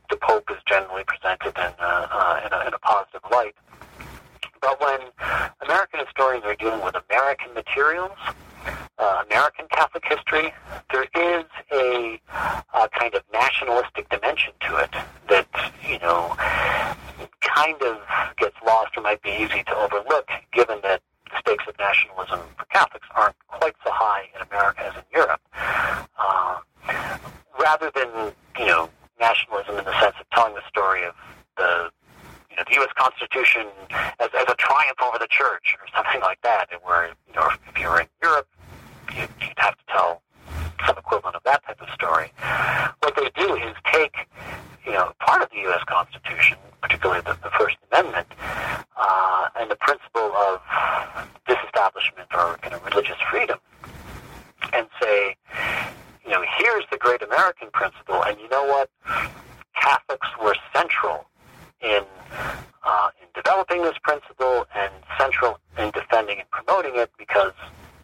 The Pope is generally presented in a positive light. But when American historians are dealing with American materials, American Catholic history, there is a kind of nationalistic dimension to it that, kind of gets lost or might be easy to overlook, given that the stakes of nationalism for Catholics aren't quite so high in America as in Europe. Rather than, nationalism in the sense of telling the story of the U.S. Constitution as a triumph over the Church or something like that, where, if you were in Europe, you'd have to tell some equivalent of that type of story. What they do is take, part of the U.S. Constitution, particularly the First Amendment, and the principle of disestablishment or religious freedom, and say, here's the great American principle, and you know what? Catholics were central in developing this principle and central in defending and promoting it, because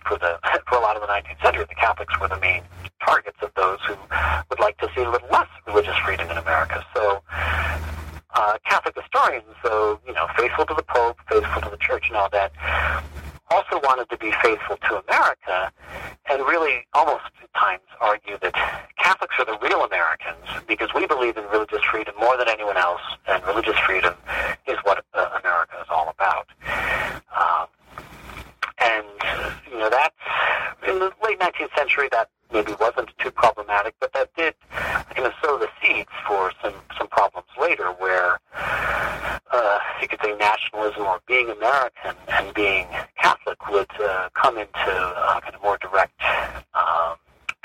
for a lot of the 19th century, the Catholics were the main targets of those who would like to see a little less religious freedom in America. So Catholic historians, though, faithful to the Pope, faithful to the Church and all that, also wanted to be faithful to America and really almost at times argue that Catholics are the real Americans because we believe in religious freedom more than anyone else, and religious freedom is what America is all about. That's in the late 19th century, that maybe wasn't too problematic, but that did sow the seeds for some problems later where you could say nationalism or being American and being Catholic would come into more direct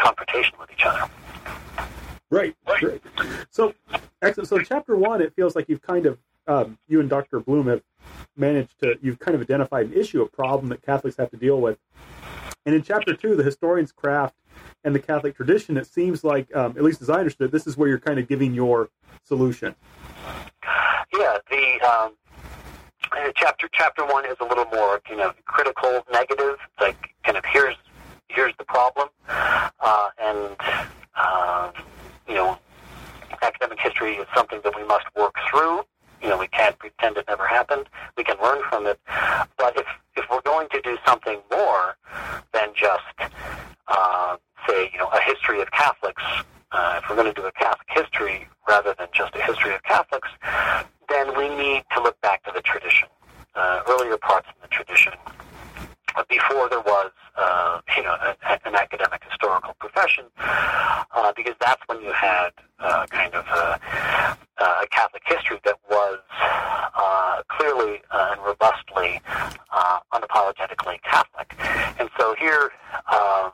confrontation with each other. Right. So, excellent. So, chapter one, it feels like you've kind of, you and Dr. Blum have managed to, you've kind of identified an issue, a problem that Catholics have to deal with. And in chapter two, the historian's craft and the Catholic tradition, it seems like, at least as I understood it, this is where you're kind of giving your solution. Yeah, chapter one is a little more, critical, negative, like here's the problem, academic history is something that we must work through. We can't pretend it never happened. We can learn from it. But if we're going to do something more than just, a history of Catholics, if we're going to do a Catholic history rather than just a history of Catholics, then we need to look back to the tradition, earlier parts of the tradition, before there was, an academic historical profession, because that's when you had kind of a Catholic history that was clearly and robustly, unapologetically Catholic. And so here, I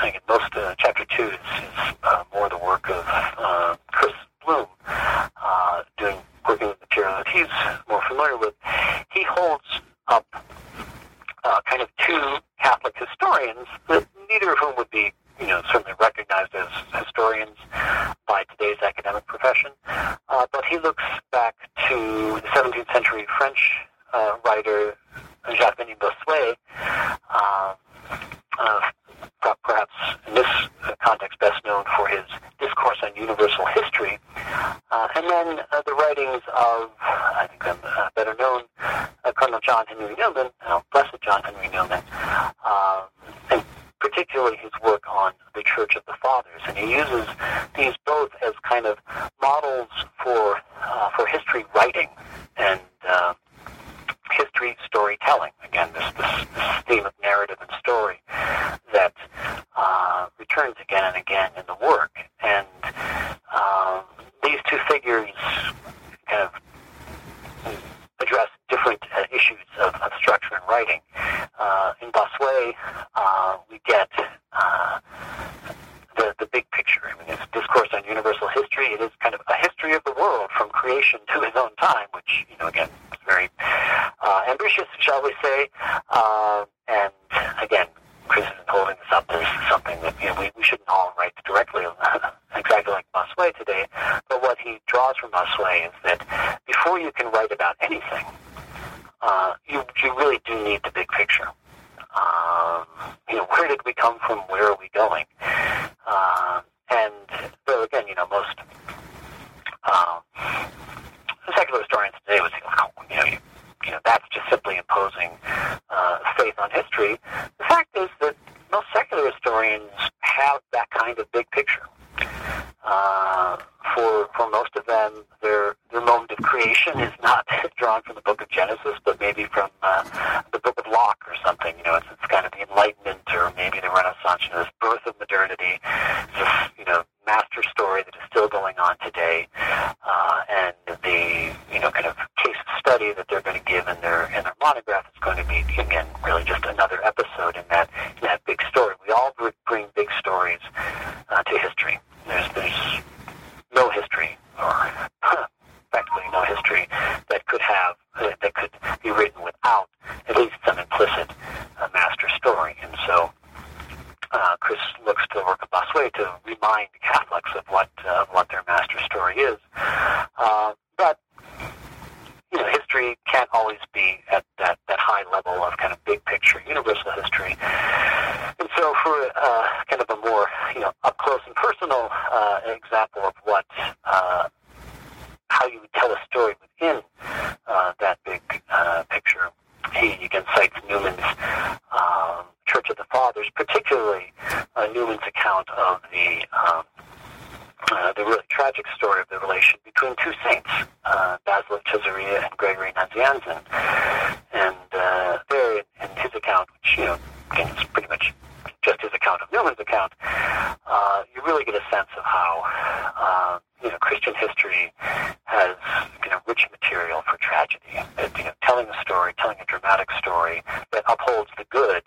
think most Chapter 2 is more the work of Chris Blum, working with material that he's more familiar with. He holds up kind of two Catholic historians, neither of whom would be, certainly recognized as historians by today's academic profession. But he looks back to the 17th century French writer Jacques-Bénigne Bossuet, perhaps in this context best known for his discourse on universal history, and then the writings of, I think better known, Cardinal John Henry Newman, blessed John Henry Newman, and particularly his work on the Church of the Fathers. And he uses these both as kind of models for history writing and history storytelling. Again, this theme of narrative and story that returns again and again in the work. And these two figures kind of address different issues of structure and writing. In Bossuet, we get the big picture. I mean, it's discourse on universal history. It is kind of a history of the world from creation to his own time, which, again, is very ambitious, shall we say. And again, Chris isn't holding this up. This is something that we shouldn't all write directly exactly like Bossuet today. But what he draws from Bossuet is that before you can write about anything, you really do need the big picture. Where did we come from? Where are we going? And so again, most secular historians today would say, that's just simply imposing faith on history. The fact is that most secular historians have that kind of big picture. For most of them, their moment of creation is not drawn from the Book of Genesis, but maybe from the Book of Locke or something. It's kind of the Enlightenment or maybe the Renaissance, this birth of modernity, this master story that is still going on today, and the kind of case study that they're going to give in their monograph is going to be again really just another episode in that big story. We all bring big stories to history. There's no history, or practically no history, that could be written without at least some implicit master story. And so Chris looks to the work of Bossuet to remind Catholics of what their master story is. But history can't always be at that high level of kind of big picture universal history. And so for kind of a more up close and personal example of what how you would tell a story within that big picture, he again cites Newman's Church of the Fathers, particularly Newman's account of the really tragic story of the relation between two saints, Basil of Caesarea and Gregory Nazianzen. And there in his account, which is pretty much just his account of Newman's account, you really get a sense of how Christian history has rich material for tragedy. That, telling a dramatic story that upholds the good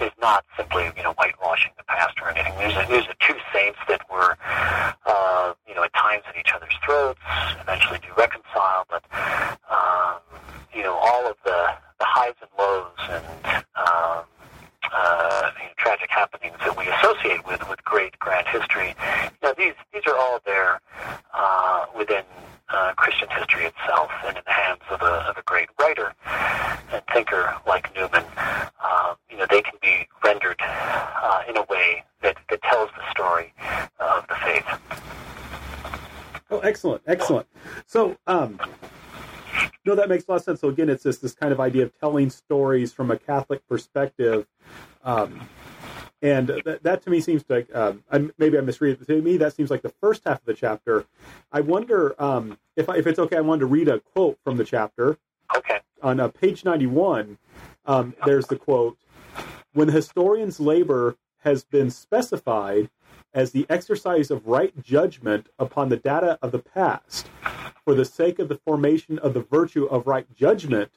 is not simply whitewashing the past or anything. There's two saints that were at times at each other's throats, eventually do reconcile, but all of the highs and lows and tragic happenings that we associate with great grand history. These are all there within Christian history itself, and in the hands of a great writer and thinker like Newman, they can be rendered in a way that tells the story of the faith. Oh, excellent. So, no, that makes a lot of sense. So again, it's this kind of idea of telling stories from a Catholic perspective. And that to me seems like, maybe I misread it, but to me that seems like the first half of the chapter. I wonder if it's okay, I wanted to read a quote from the chapter. Okay. On page 91, there's the quote, when the historian's labor has been specified as the exercise of right judgment upon the data of the past for the sake of the formation of the virtue of right judgment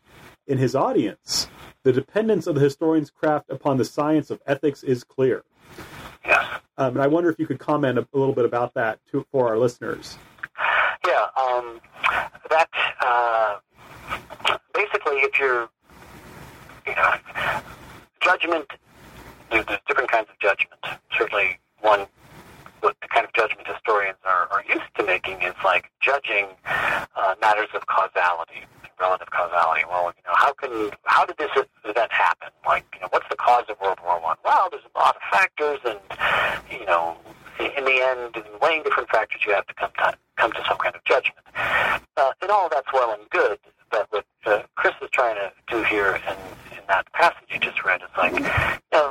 in his audience, the dependence of the historian's craft upon the science of ethics is clear. Yes. And I wonder if you could comment a little bit about that for our listeners. Yeah. Basically, if you're, judgment, there's different kinds of judgment. Certainly one, the kind of judgment historians are used to making is like judging matters of causality, relative causality. Well, how did this event happen? Like, what's the cause of World War I? Well, there's a lot of factors, and in the end, in weighing different factors, you have to come to some kind of judgment. And all that's well and good, but what Chris is trying to do here in that passage you just read is like,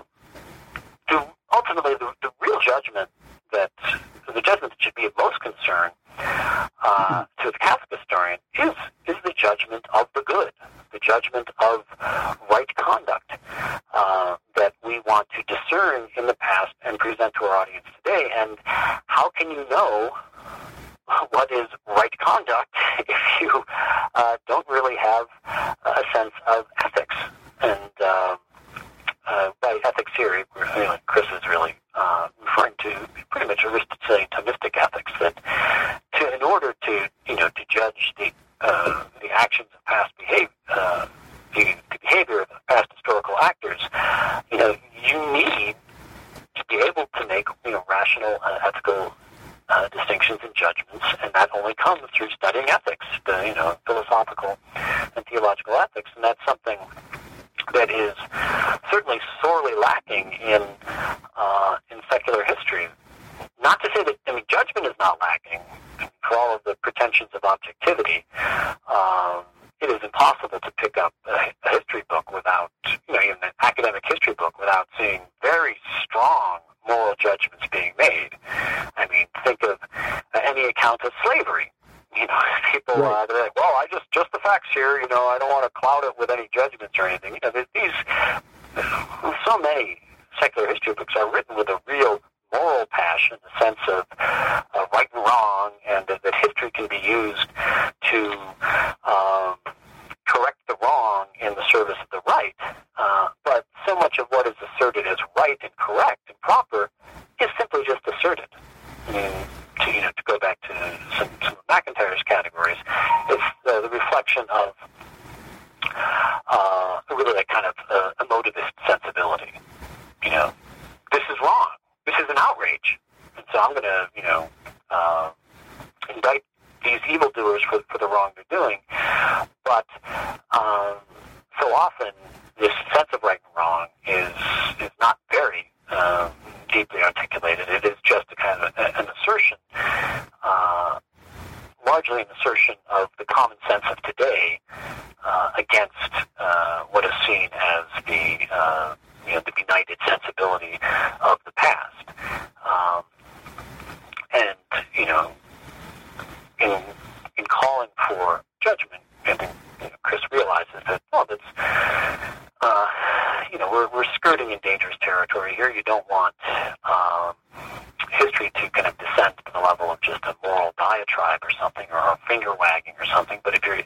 ultimately the real judgment that should be of most concern to the Catholic historian is the judgment of the good, the judgment of right conduct that we want to discern in the past and present to our audience today. And how can you know what is right conduct if you don't really have a sense of ethics? And by ethics here, Chris is really referring to pretty much Aristotelistic ethics, that in order to to judge the actions of past behavior, the behavior of past historical actors, you need to be able to make rational and ethical distinctions and judgments, and that only comes through studying ethics, philosophical and theological ethics, and that's something that is certainly sorely lacking in secular history. Not to say that judgment is not lacking. For all of the pretensions of objectivity, it is impossible to pick up a history book without, even an academic history book, without seeing very strong moral judgments being made. Think of any account of slavery. People, they're like, well, I just the facts here, I don't want to cloud it with any judgments or anything. So many secular history books are written with a real moral passion, a sense of right and wrong, and that history can be used to correct the wrong in the service of the right. But so much of what is asserted as right and correct and proper is simply just asserted. To go back to some of MacIntyre's categories, it's the reflection of really that kind of emotivist sensibility. This is wrong. This is an outrage. And so I'm going to, indict these evildoers for the wrong they're doing. But so often this sense of right and wrong is not very deeply articulated. It is just a kind of an assertion, largely an assertion of the common sense of today against what is seen as the benighted sensibility of the past. In calling for judgment, I think Chris realizes that that's. We're skirting in dangerous territory here. You don't want history to kind of descend to the level of just a moral diatribe or something, or a finger wagging or something. But if you're, in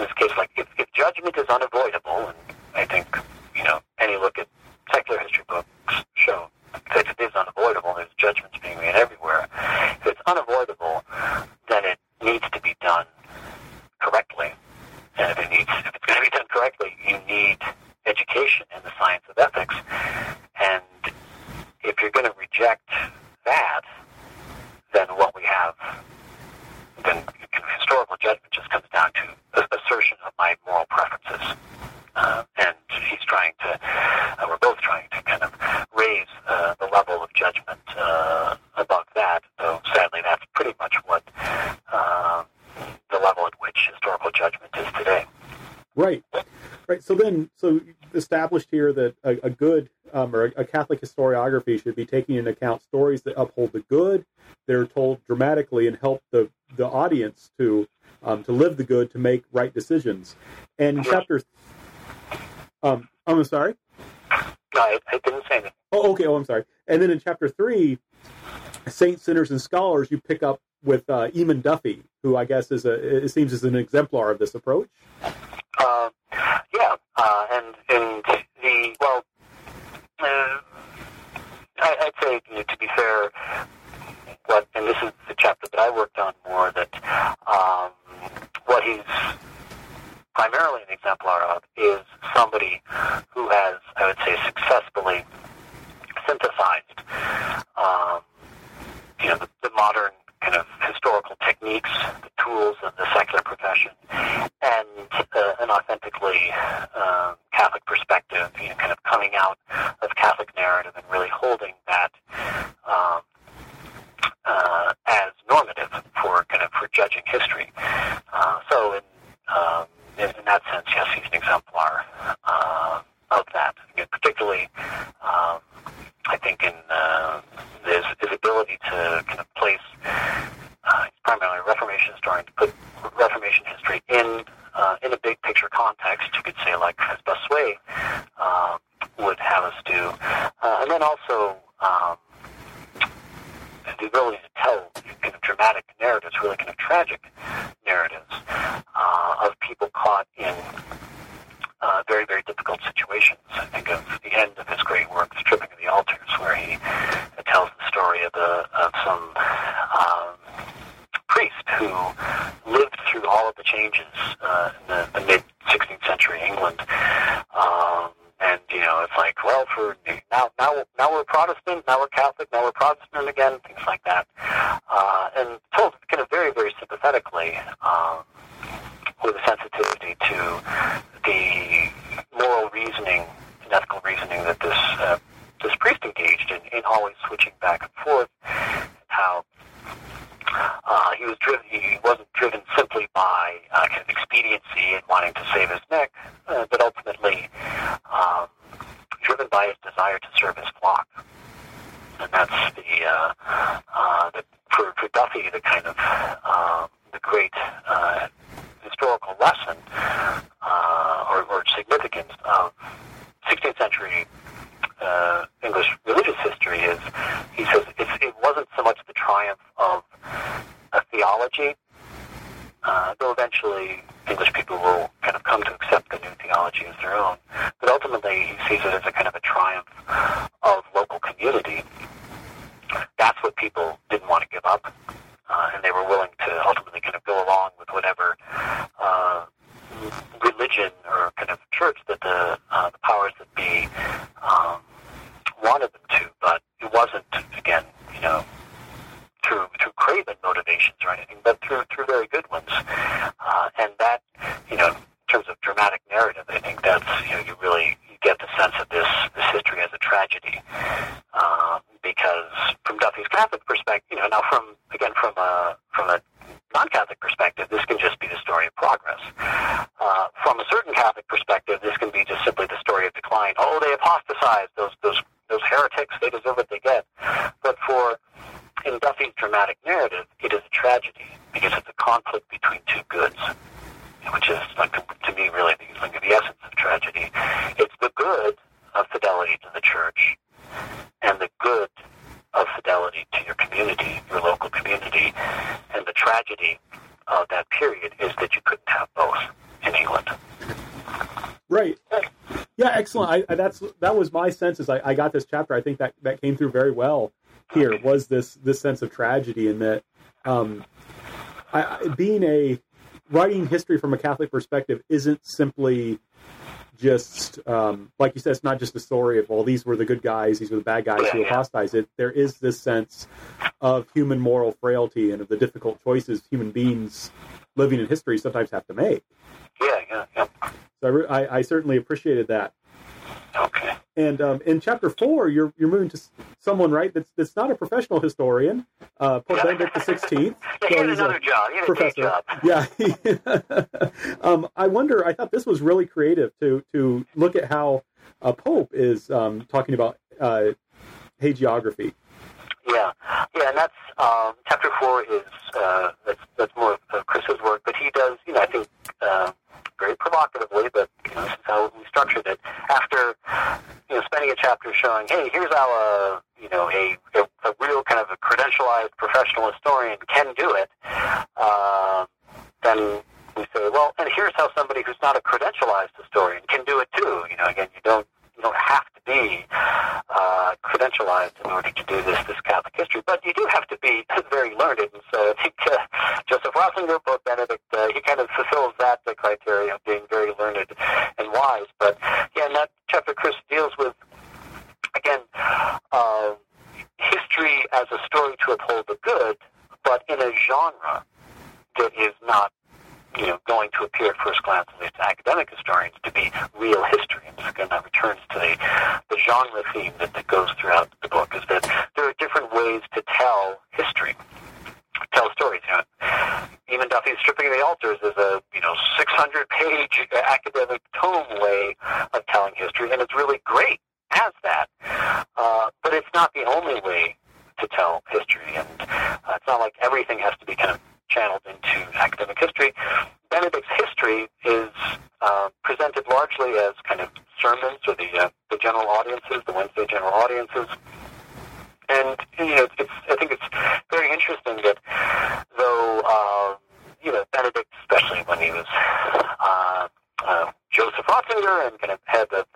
this case, like if judgment is unavoidable, and I think any look at secular history books show that it is unavoidable. There's judgments being made everywhere. If it's unavoidable, then it needs to be done correctly. And if it's going to be done correctly, you need education in the science of ethics. And if you're going to reject that, then what we have, then historical judgment just comes down to assertion of my moral preferences. And he's trying to, we're both trying to kind of raise the level of judgment above that, though sadly that's pretty much what the level at which historical judgment is today. Right. So established here that a good or a Catholic historiography should be taking into account stories that uphold the good. They're told dramatically and help the audience to live the good, to make right decisions. And chapter, I'm sorry. No, I didn't say anything. Oh, okay. Oh, I'm sorry. And then in chapter 3, Saints, Sinners, and Scholars, you pick up with Eamon Duffy, who I guess is an exemplar of this approach. I'd say, to be fair, and this is the chapter that I worked on more, that what he's primarily an exemplar of is somebody who has, I would say, successfully synthesized the modern kind of historical techniques, the tools of the secular profession, and an authentically Catholic perspective, kind of coming out of Catholic narrative and really holding that as normative for judging history. So in that sense, yes, he's an exemplar of that, particularly I think in his ability to kind of place, he's primarily a Reformation historian, to put Reformation history in a big picture context, you could say, like as Bossuet would have us do. And then also the ability to tell kind of dramatic narratives, really kind of tragic narratives of people caught in very, very difficult situations. I think of the end of his great work, The Stripping of the Altars, where he tells the story of some priest who lived through all of the changes in the mid-16th century England. And, it's like, well, for now we're Protestant, now we're Catholic, now we're Protestant again, things like that. And told kind of very, very sympathetically with a sensitivity to the moral reasoning and ethical reasoning that this priest engaged in always switching back and forth, how he wasn't driven simply by kind of expediency and wanting to save his neck, but ultimately driven by his desire to serve his flock. And that's for Duffy, the kind of the great historical lesson or significance of 16th century English religious history is, he says, it wasn't so much the triumph of a theology, though eventually English people will kind of come to accept the new theology as their own, but ultimately he sees it as a kind of a triumph of local community. That's what people didn't want to give up, and they were willing to ultimately kind of go along with whatever religion or kind of church that the powers that be wanted them to, but it wasn't, again, through craven motivations or anything, but through very good ones. And that, in terms of dramatic narrative, I think that's, you get the sense of this history as a tragedy. Because from Duffy's Catholic perspective, now from a non-Catholic perspective, this can just be the story of progress. From a certain Catholic perspective, this can be just simply the story of decline. Oh, they apostatized, those heretics, they deserve what they get. But in Duffy's dramatic narrative, it is a tragedy because it's a conflict between two goods, which is, to me, really the essence of tragedy. It's the good of fidelity to the church and the good of fidelity to your community, your local community, and the tragedy of that period is that you couldn't have both in England. Right. Yeah, excellent. That was my sense as I got this chapter. I think that came through very well here, was this sense of tragedy, in that writing history from a Catholic perspective isn't simply just, like you said, it's not just the story of, well, these were the good guys, these were the bad guys who apostatized it. There is this sense of human moral frailty and of the difficult choices human beings living in history sometimes have to make. Yeah. So I certainly appreciated that. Okay. And in chapter 4, you're moving to someone, right, that's not a professional historian, Pope Benedict XVI. He had another job. He had a day job. Yeah. I wonder, I thought this was really creative to look at how a pope is talking about hagiography. Yeah, and that's chapter 4 is that's more of Chris's work, but he does, I think very provocatively, but this is how we structured it. After spending a chapter showing, hey, here's how a real kind of a credentialized professional historian can do it, then we say, well, and here's how somebody who's not a credentialized historian can do it too. Again, you don't have to be credentialized in order to do this Catholic history, but you do have to be very learned. And so I think Joseph Ratzinger, Pope Benedict, he kind of fulfills that criteria of being very learned and wise. But yeah, and that chapter, Chris, deals with, again, history as a story to uphold the good, but in a genre that is not going to appear at first glance, at least to academic historians, to be real history. And this again that returns to the genre theme that goes throughout the book, is that there are different ways to tell history, tell stories. Eamon Duffy's Stripping of the Altars is a 600-page academic tome way of telling history, and it's really great as that, but it's not the only way to tell history, and it's not like everything has to be kind of channeled into academic history. Benedict's history is presented largely as kind of sermons or the general audiences, the Wednesday general audiences. And I think it's very interesting that though Benedict, especially when he was Joseph Ratzinger and kind of head of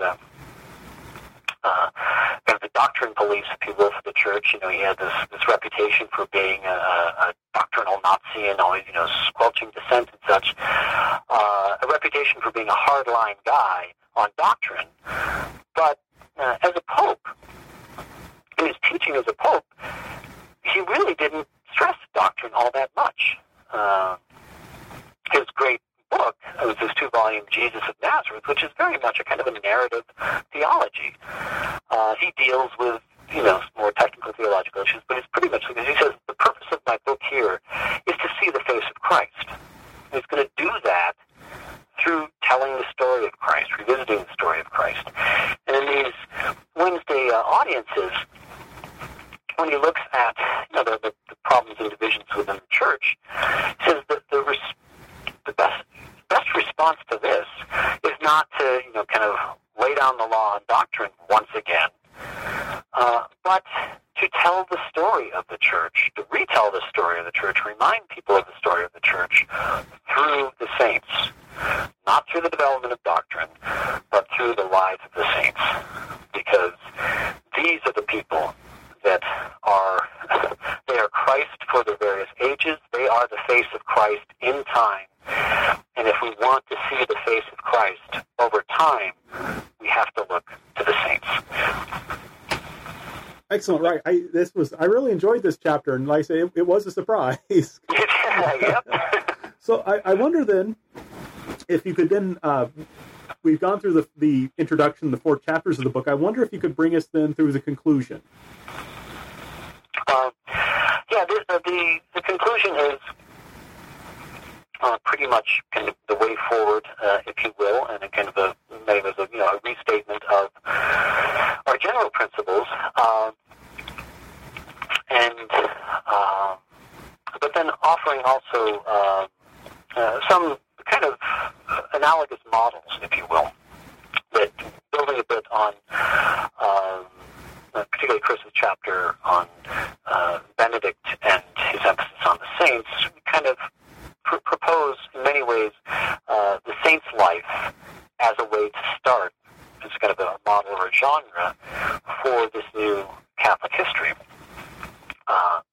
the doctrine police, if you will, for the church, he had this reputation for being a doctrinal Nazi and always, squelching dissent and such, a reputation for being a hardline guy on doctrine. But as a pope, in his teaching as a pope, he really didn't stress doctrine all that much. His great book, it was this 2-volume Jesus of Nazareth, which is very much a kind of a narrative theology. He deals with, more technical theological issues, but it's pretty much because he says, the purpose of my book here is to see the face of Christ. And he's going to do that through telling the story of Christ, revisiting the story of Christ. And in these Wednesday audiences, when he looks at the problems and divisions within the church, he says that the best response to this is not to, kind of lay down the law and doctrine once again, but to tell the story of the church, to retell the story of the church, remind people of the story of the church through the saints, not through the development of doctrine, but through the lives of the saints, because these are the people that are, they are Christ for the various ages, they are the face of Christ in time. And if we want to see the face of Christ over time, we have to look to the saints. Excellent, right? I really enjoyed this chapter, and like I say, it was a surprise. So I wonder then if you could then we've gone through the introduction, the 4 chapters of the book. I wonder if you could bring us then through the conclusion. The conclusion is. Pretty much kind of the way forward, if you will, and a kind of a restatement of our general principles. But then offering also some kind of analogous models, if you will, that building a bit on particularly Chris's chapter on Benedict and his emphasis on the saints, kind of propose in many ways the saint's life as a way to start. It's kind of a model or a genre for this new Catholic history.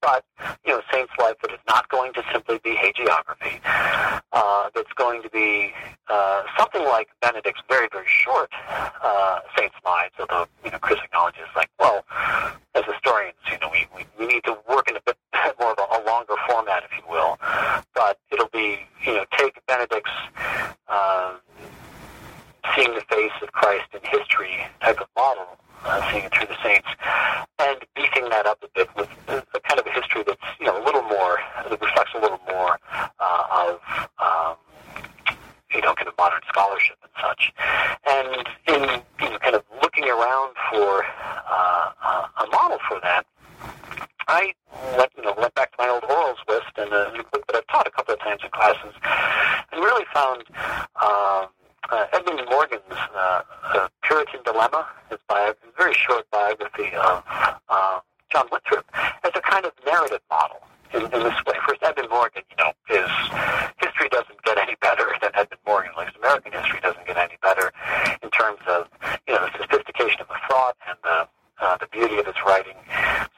But saint's life that is not going to simply be hagiography. That's going to be something like Benedict's very, very short saints' lives, although, Chris acknowledges, as historians, we need to work in a bit more of a longer format, if you will. But it'll be, take Benedict's seeing the face of Christ in history type of model, seeing it through the saints, and beefing that up a bit with a kind of a history that's that reflects a little more of kind of modern scholarship and such, and in kind of looking around for a model for that. I went back to my old orals list and a book that I've taught a couple of kinds of classes, and really found Edmund Morgan's Puritan Dilemma, his very short biography of John Winthrop, as a kind of narrative model in this way. First, Edmund Morgan, his history doesn't get any better than Edmund Morgan, at least American history doesn't get any better in terms of, the sophistication of the thought and the beauty of his writing.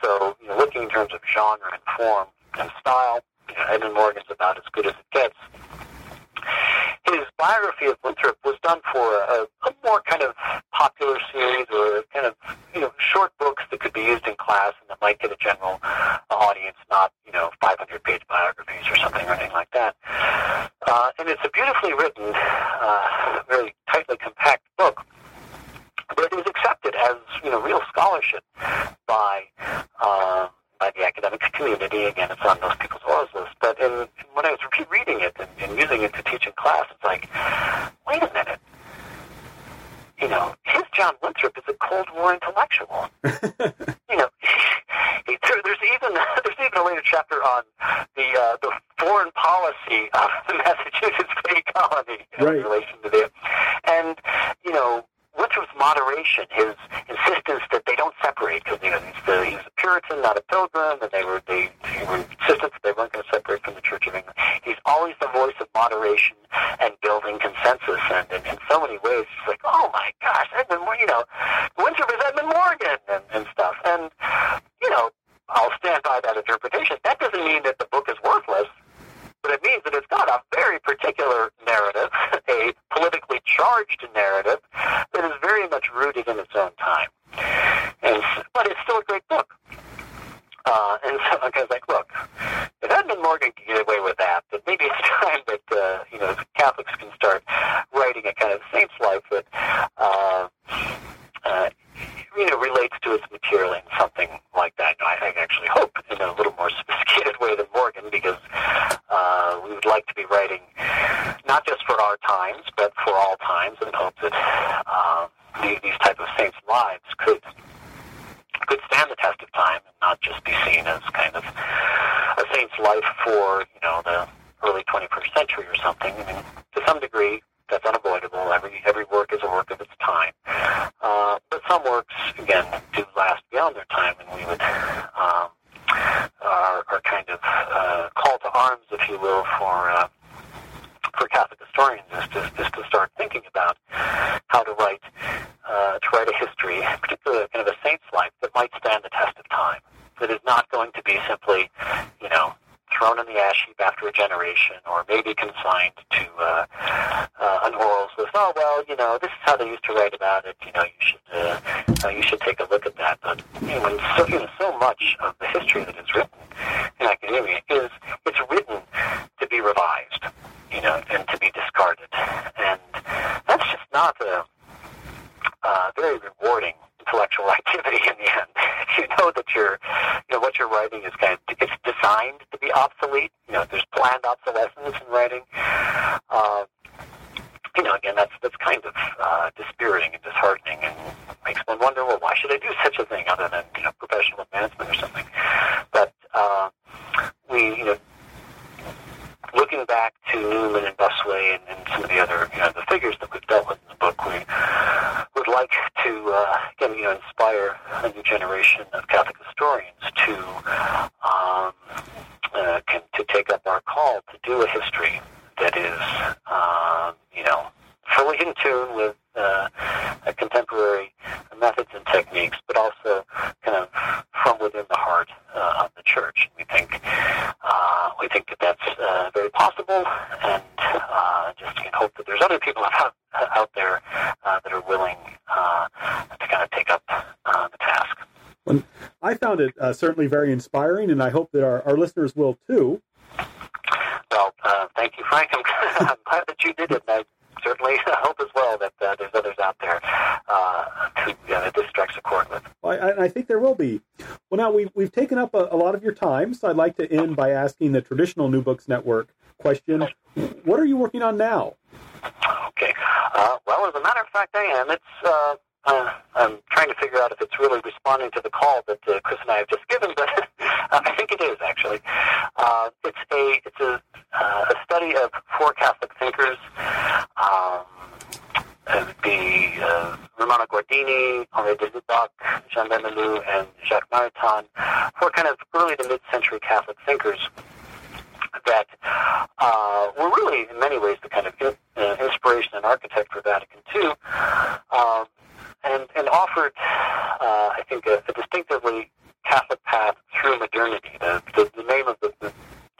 So, looking in terms of genre and form and style, Edmund Morgan's about as good as it gets. His biography of Winthrop was done for a more kind of popular series or kind of, short books that could be used in class and that might get a general audience, not, 500-page biographies or something or anything like that. And it's a beautifully written, very tightly compact book. But it was accepted as, real scholarship by the academic community. Again, it's on most people's laws list. But when I was reading it and using it to teach in class, it's like, wait a minute. His John Winthrop is a Cold War intellectual. There's even a later chapter on the foreign policy of the Massachusetts Bay Colony in relation to this. And, Winthrop's moderation, his insistence that they don't separate, because he was a Puritan, not a Pilgrim, and he were insistent that they weren't going to separate from the Church of England. He's always the voice of moderation and building consensus, and in so many ways, it's like, oh my gosh, Edmund, Winthrop is Edmund Morgan and stuff, and I'll stand by that interpretation. That doesn't mean that the book is worthless. But it means that it's got a very particular narrative, a politically charged narrative that is very much rooted in its own time. But it's still a great book. And so I was like, look, if Edmund Morgan can get away with that, then maybe it's time that, Catholics can start writing a kind of saint's life that, relates to its material in something like that. I actually hope in a little more sophisticated way than Morgan, because we would like to be writing not just for our times, but for all times, and hope that these type of saints' lives could stand the test of time and not just be seen as kind of a saint's life for the early 21st century or something. I mean, to some degree, that's unavoidable. Every work is a work of its time. But some works, again, do last beyond their time, and we would are kind of call to arms, if you will, for Catholic historians is to start thinking about how to write a history, particularly kind of a saint's life, that might stand the test of time. That is not going to be simply, thrown in the ash heap after a generation, or maybe consigned to an orals list. Oh well, this is how they used to write about it. You should take a look at that. But so much of the history that is written in academia it's written to be revised, and to be discarded, and that's just not a very rewarding intellectual activity in the end. You know that what you're writing is it's designed to be obsolete. There's planned obsolescence in writing. Again, that's kind of dispiriting and disheartening, and makes one wonder, well, why should I do such a thing other than professional advancement or something? But we looking back to Newman and Bossuet and some of the other the figures that we've dealt with in the book, we would like to again inspire a new generation of Catholic historians to take up our call to do a history that is fully in tune with contemporary methods and techniques, but also kind of from within the heart of the Church. We think that that's very possible, and just hope that there's other people out there that are willing to kind of take up the task. Well, I found it certainly very inspiring, and I hope that our listeners will too. Well, thank you, Frank. I'm glad that you did it, and certainly hope as well that there's others out there that this strikes a chord with. Well, I think there will be. Well, now, we've taken up a lot of your time, so I'd like to end by asking the traditional New Books Network question. What are you working on now? Okay. Well, as a matter of fact, I am. It's... I'm trying to figure out if it's really responding to the call that Chris and I have just given, but I think it is actually. It's a four Catholic thinkers. Romano Guardini, Henri de Lubac, Jean Benelou, and Jacques Maritain, who were kind of early to mid-century Catholic thinkers that were really, in many ways, the kind of inspiration and architect for Vatican II, and offered, I think, a distinctively Catholic path through modernity. The name of the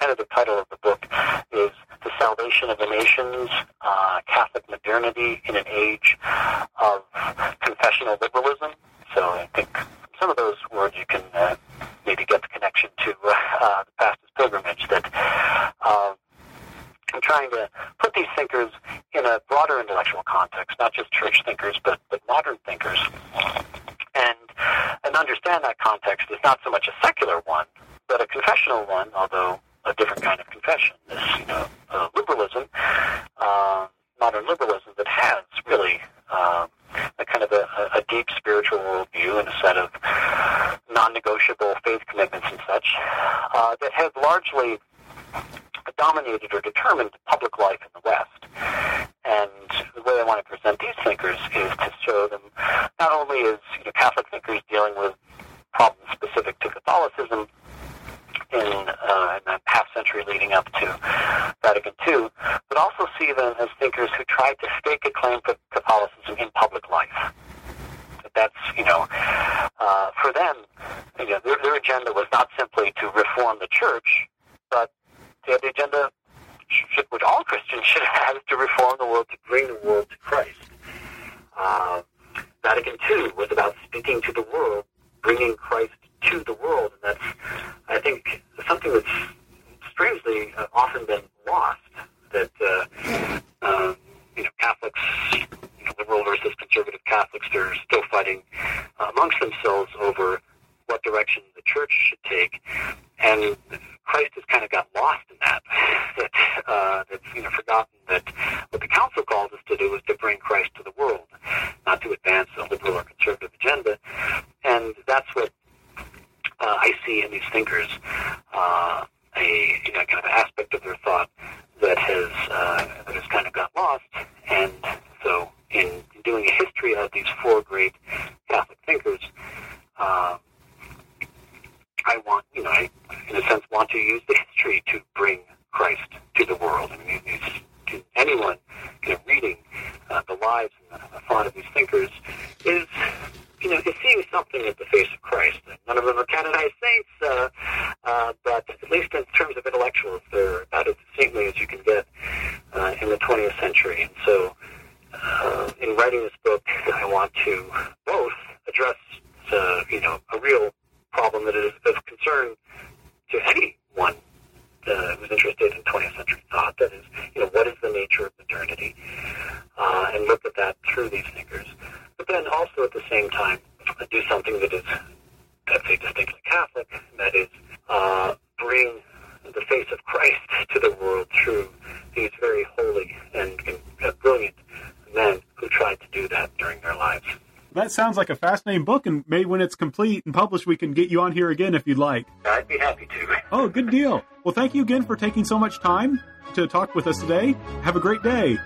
tentative title of the book is The Salvation of the Nations, Catholic Modernity in an Age of Confessional Liberalism. So I think some of those words you can maybe get the connection to The Past as Pilgrimage, that I'm trying to put these thinkers in a broader intellectual context, not just church thinkers, but modern thinkers. And understand that context is not so much a secular one, but a confessional one, although a different kind of confession, this, liberalism, modern liberalism that has really a kind of a deep spiritual worldview and a set of non-negotiable faith commitments and such that have largely dominated or determined public life in the West. And the way I want to present these thinkers is to show them not only as Catholic thinkers dealing with problems specific to Catholicism in that half century leading up to Vatican II, but also see them as thinkers who tried to stake a claim for Catholicism in public life. That's, for them, their agenda was not simply to reform the church, but the agenda, which all Christians should have, is to reform the world, to bring the world to Christ. Vatican II was about speaking to the world, bringing Christ to the world, and that's, I think, something that's strangely often been lost, that Catholics, liberal versus conservative Catholics, they're still fighting amongst themselves over what direction the church should take, and Christ has kind of got lost in that forgotten that what the council calls us to do is to bring Christ to the world, not to advance a liberal or conservative agenda. And that's what I see in these thinkers, a kind of aspect of their thought that has kind of got lost. And so in doing a history of these four great Catholic thinkers, I want to use the history to bring Christ to the world. I mean, to anyone reading the lives and the thought of these thinkers is seeing something at the face of Christ. None of them are canonized saints, but at least in terms of intellectuals, they're about as saintly as you can get in the 20th century. And so in writing this book, I want to both address a real problem that is of concern to anyone who's interested in 20th century thought, that is, what is the nature of modernity, and look at that through these thinkers. But then also at the same time, do something that is, I'd say, distinctly Catholic, and that is bring the face of Christ to the world through these very holy and brilliant men who tried to do that during their lives. That sounds like a fascinating book, and maybe when it's complete and published, we can get you on here again if you'd like. I'd be happy to. Oh, good deal. Well, thank you again for taking so much time to talk with us today. Have a great day.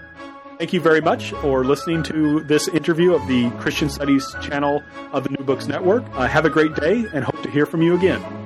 Thank you very much for listening to this interview of the Christian Studies channel of the New Books Network. Have a great day, and hope to hear from you again.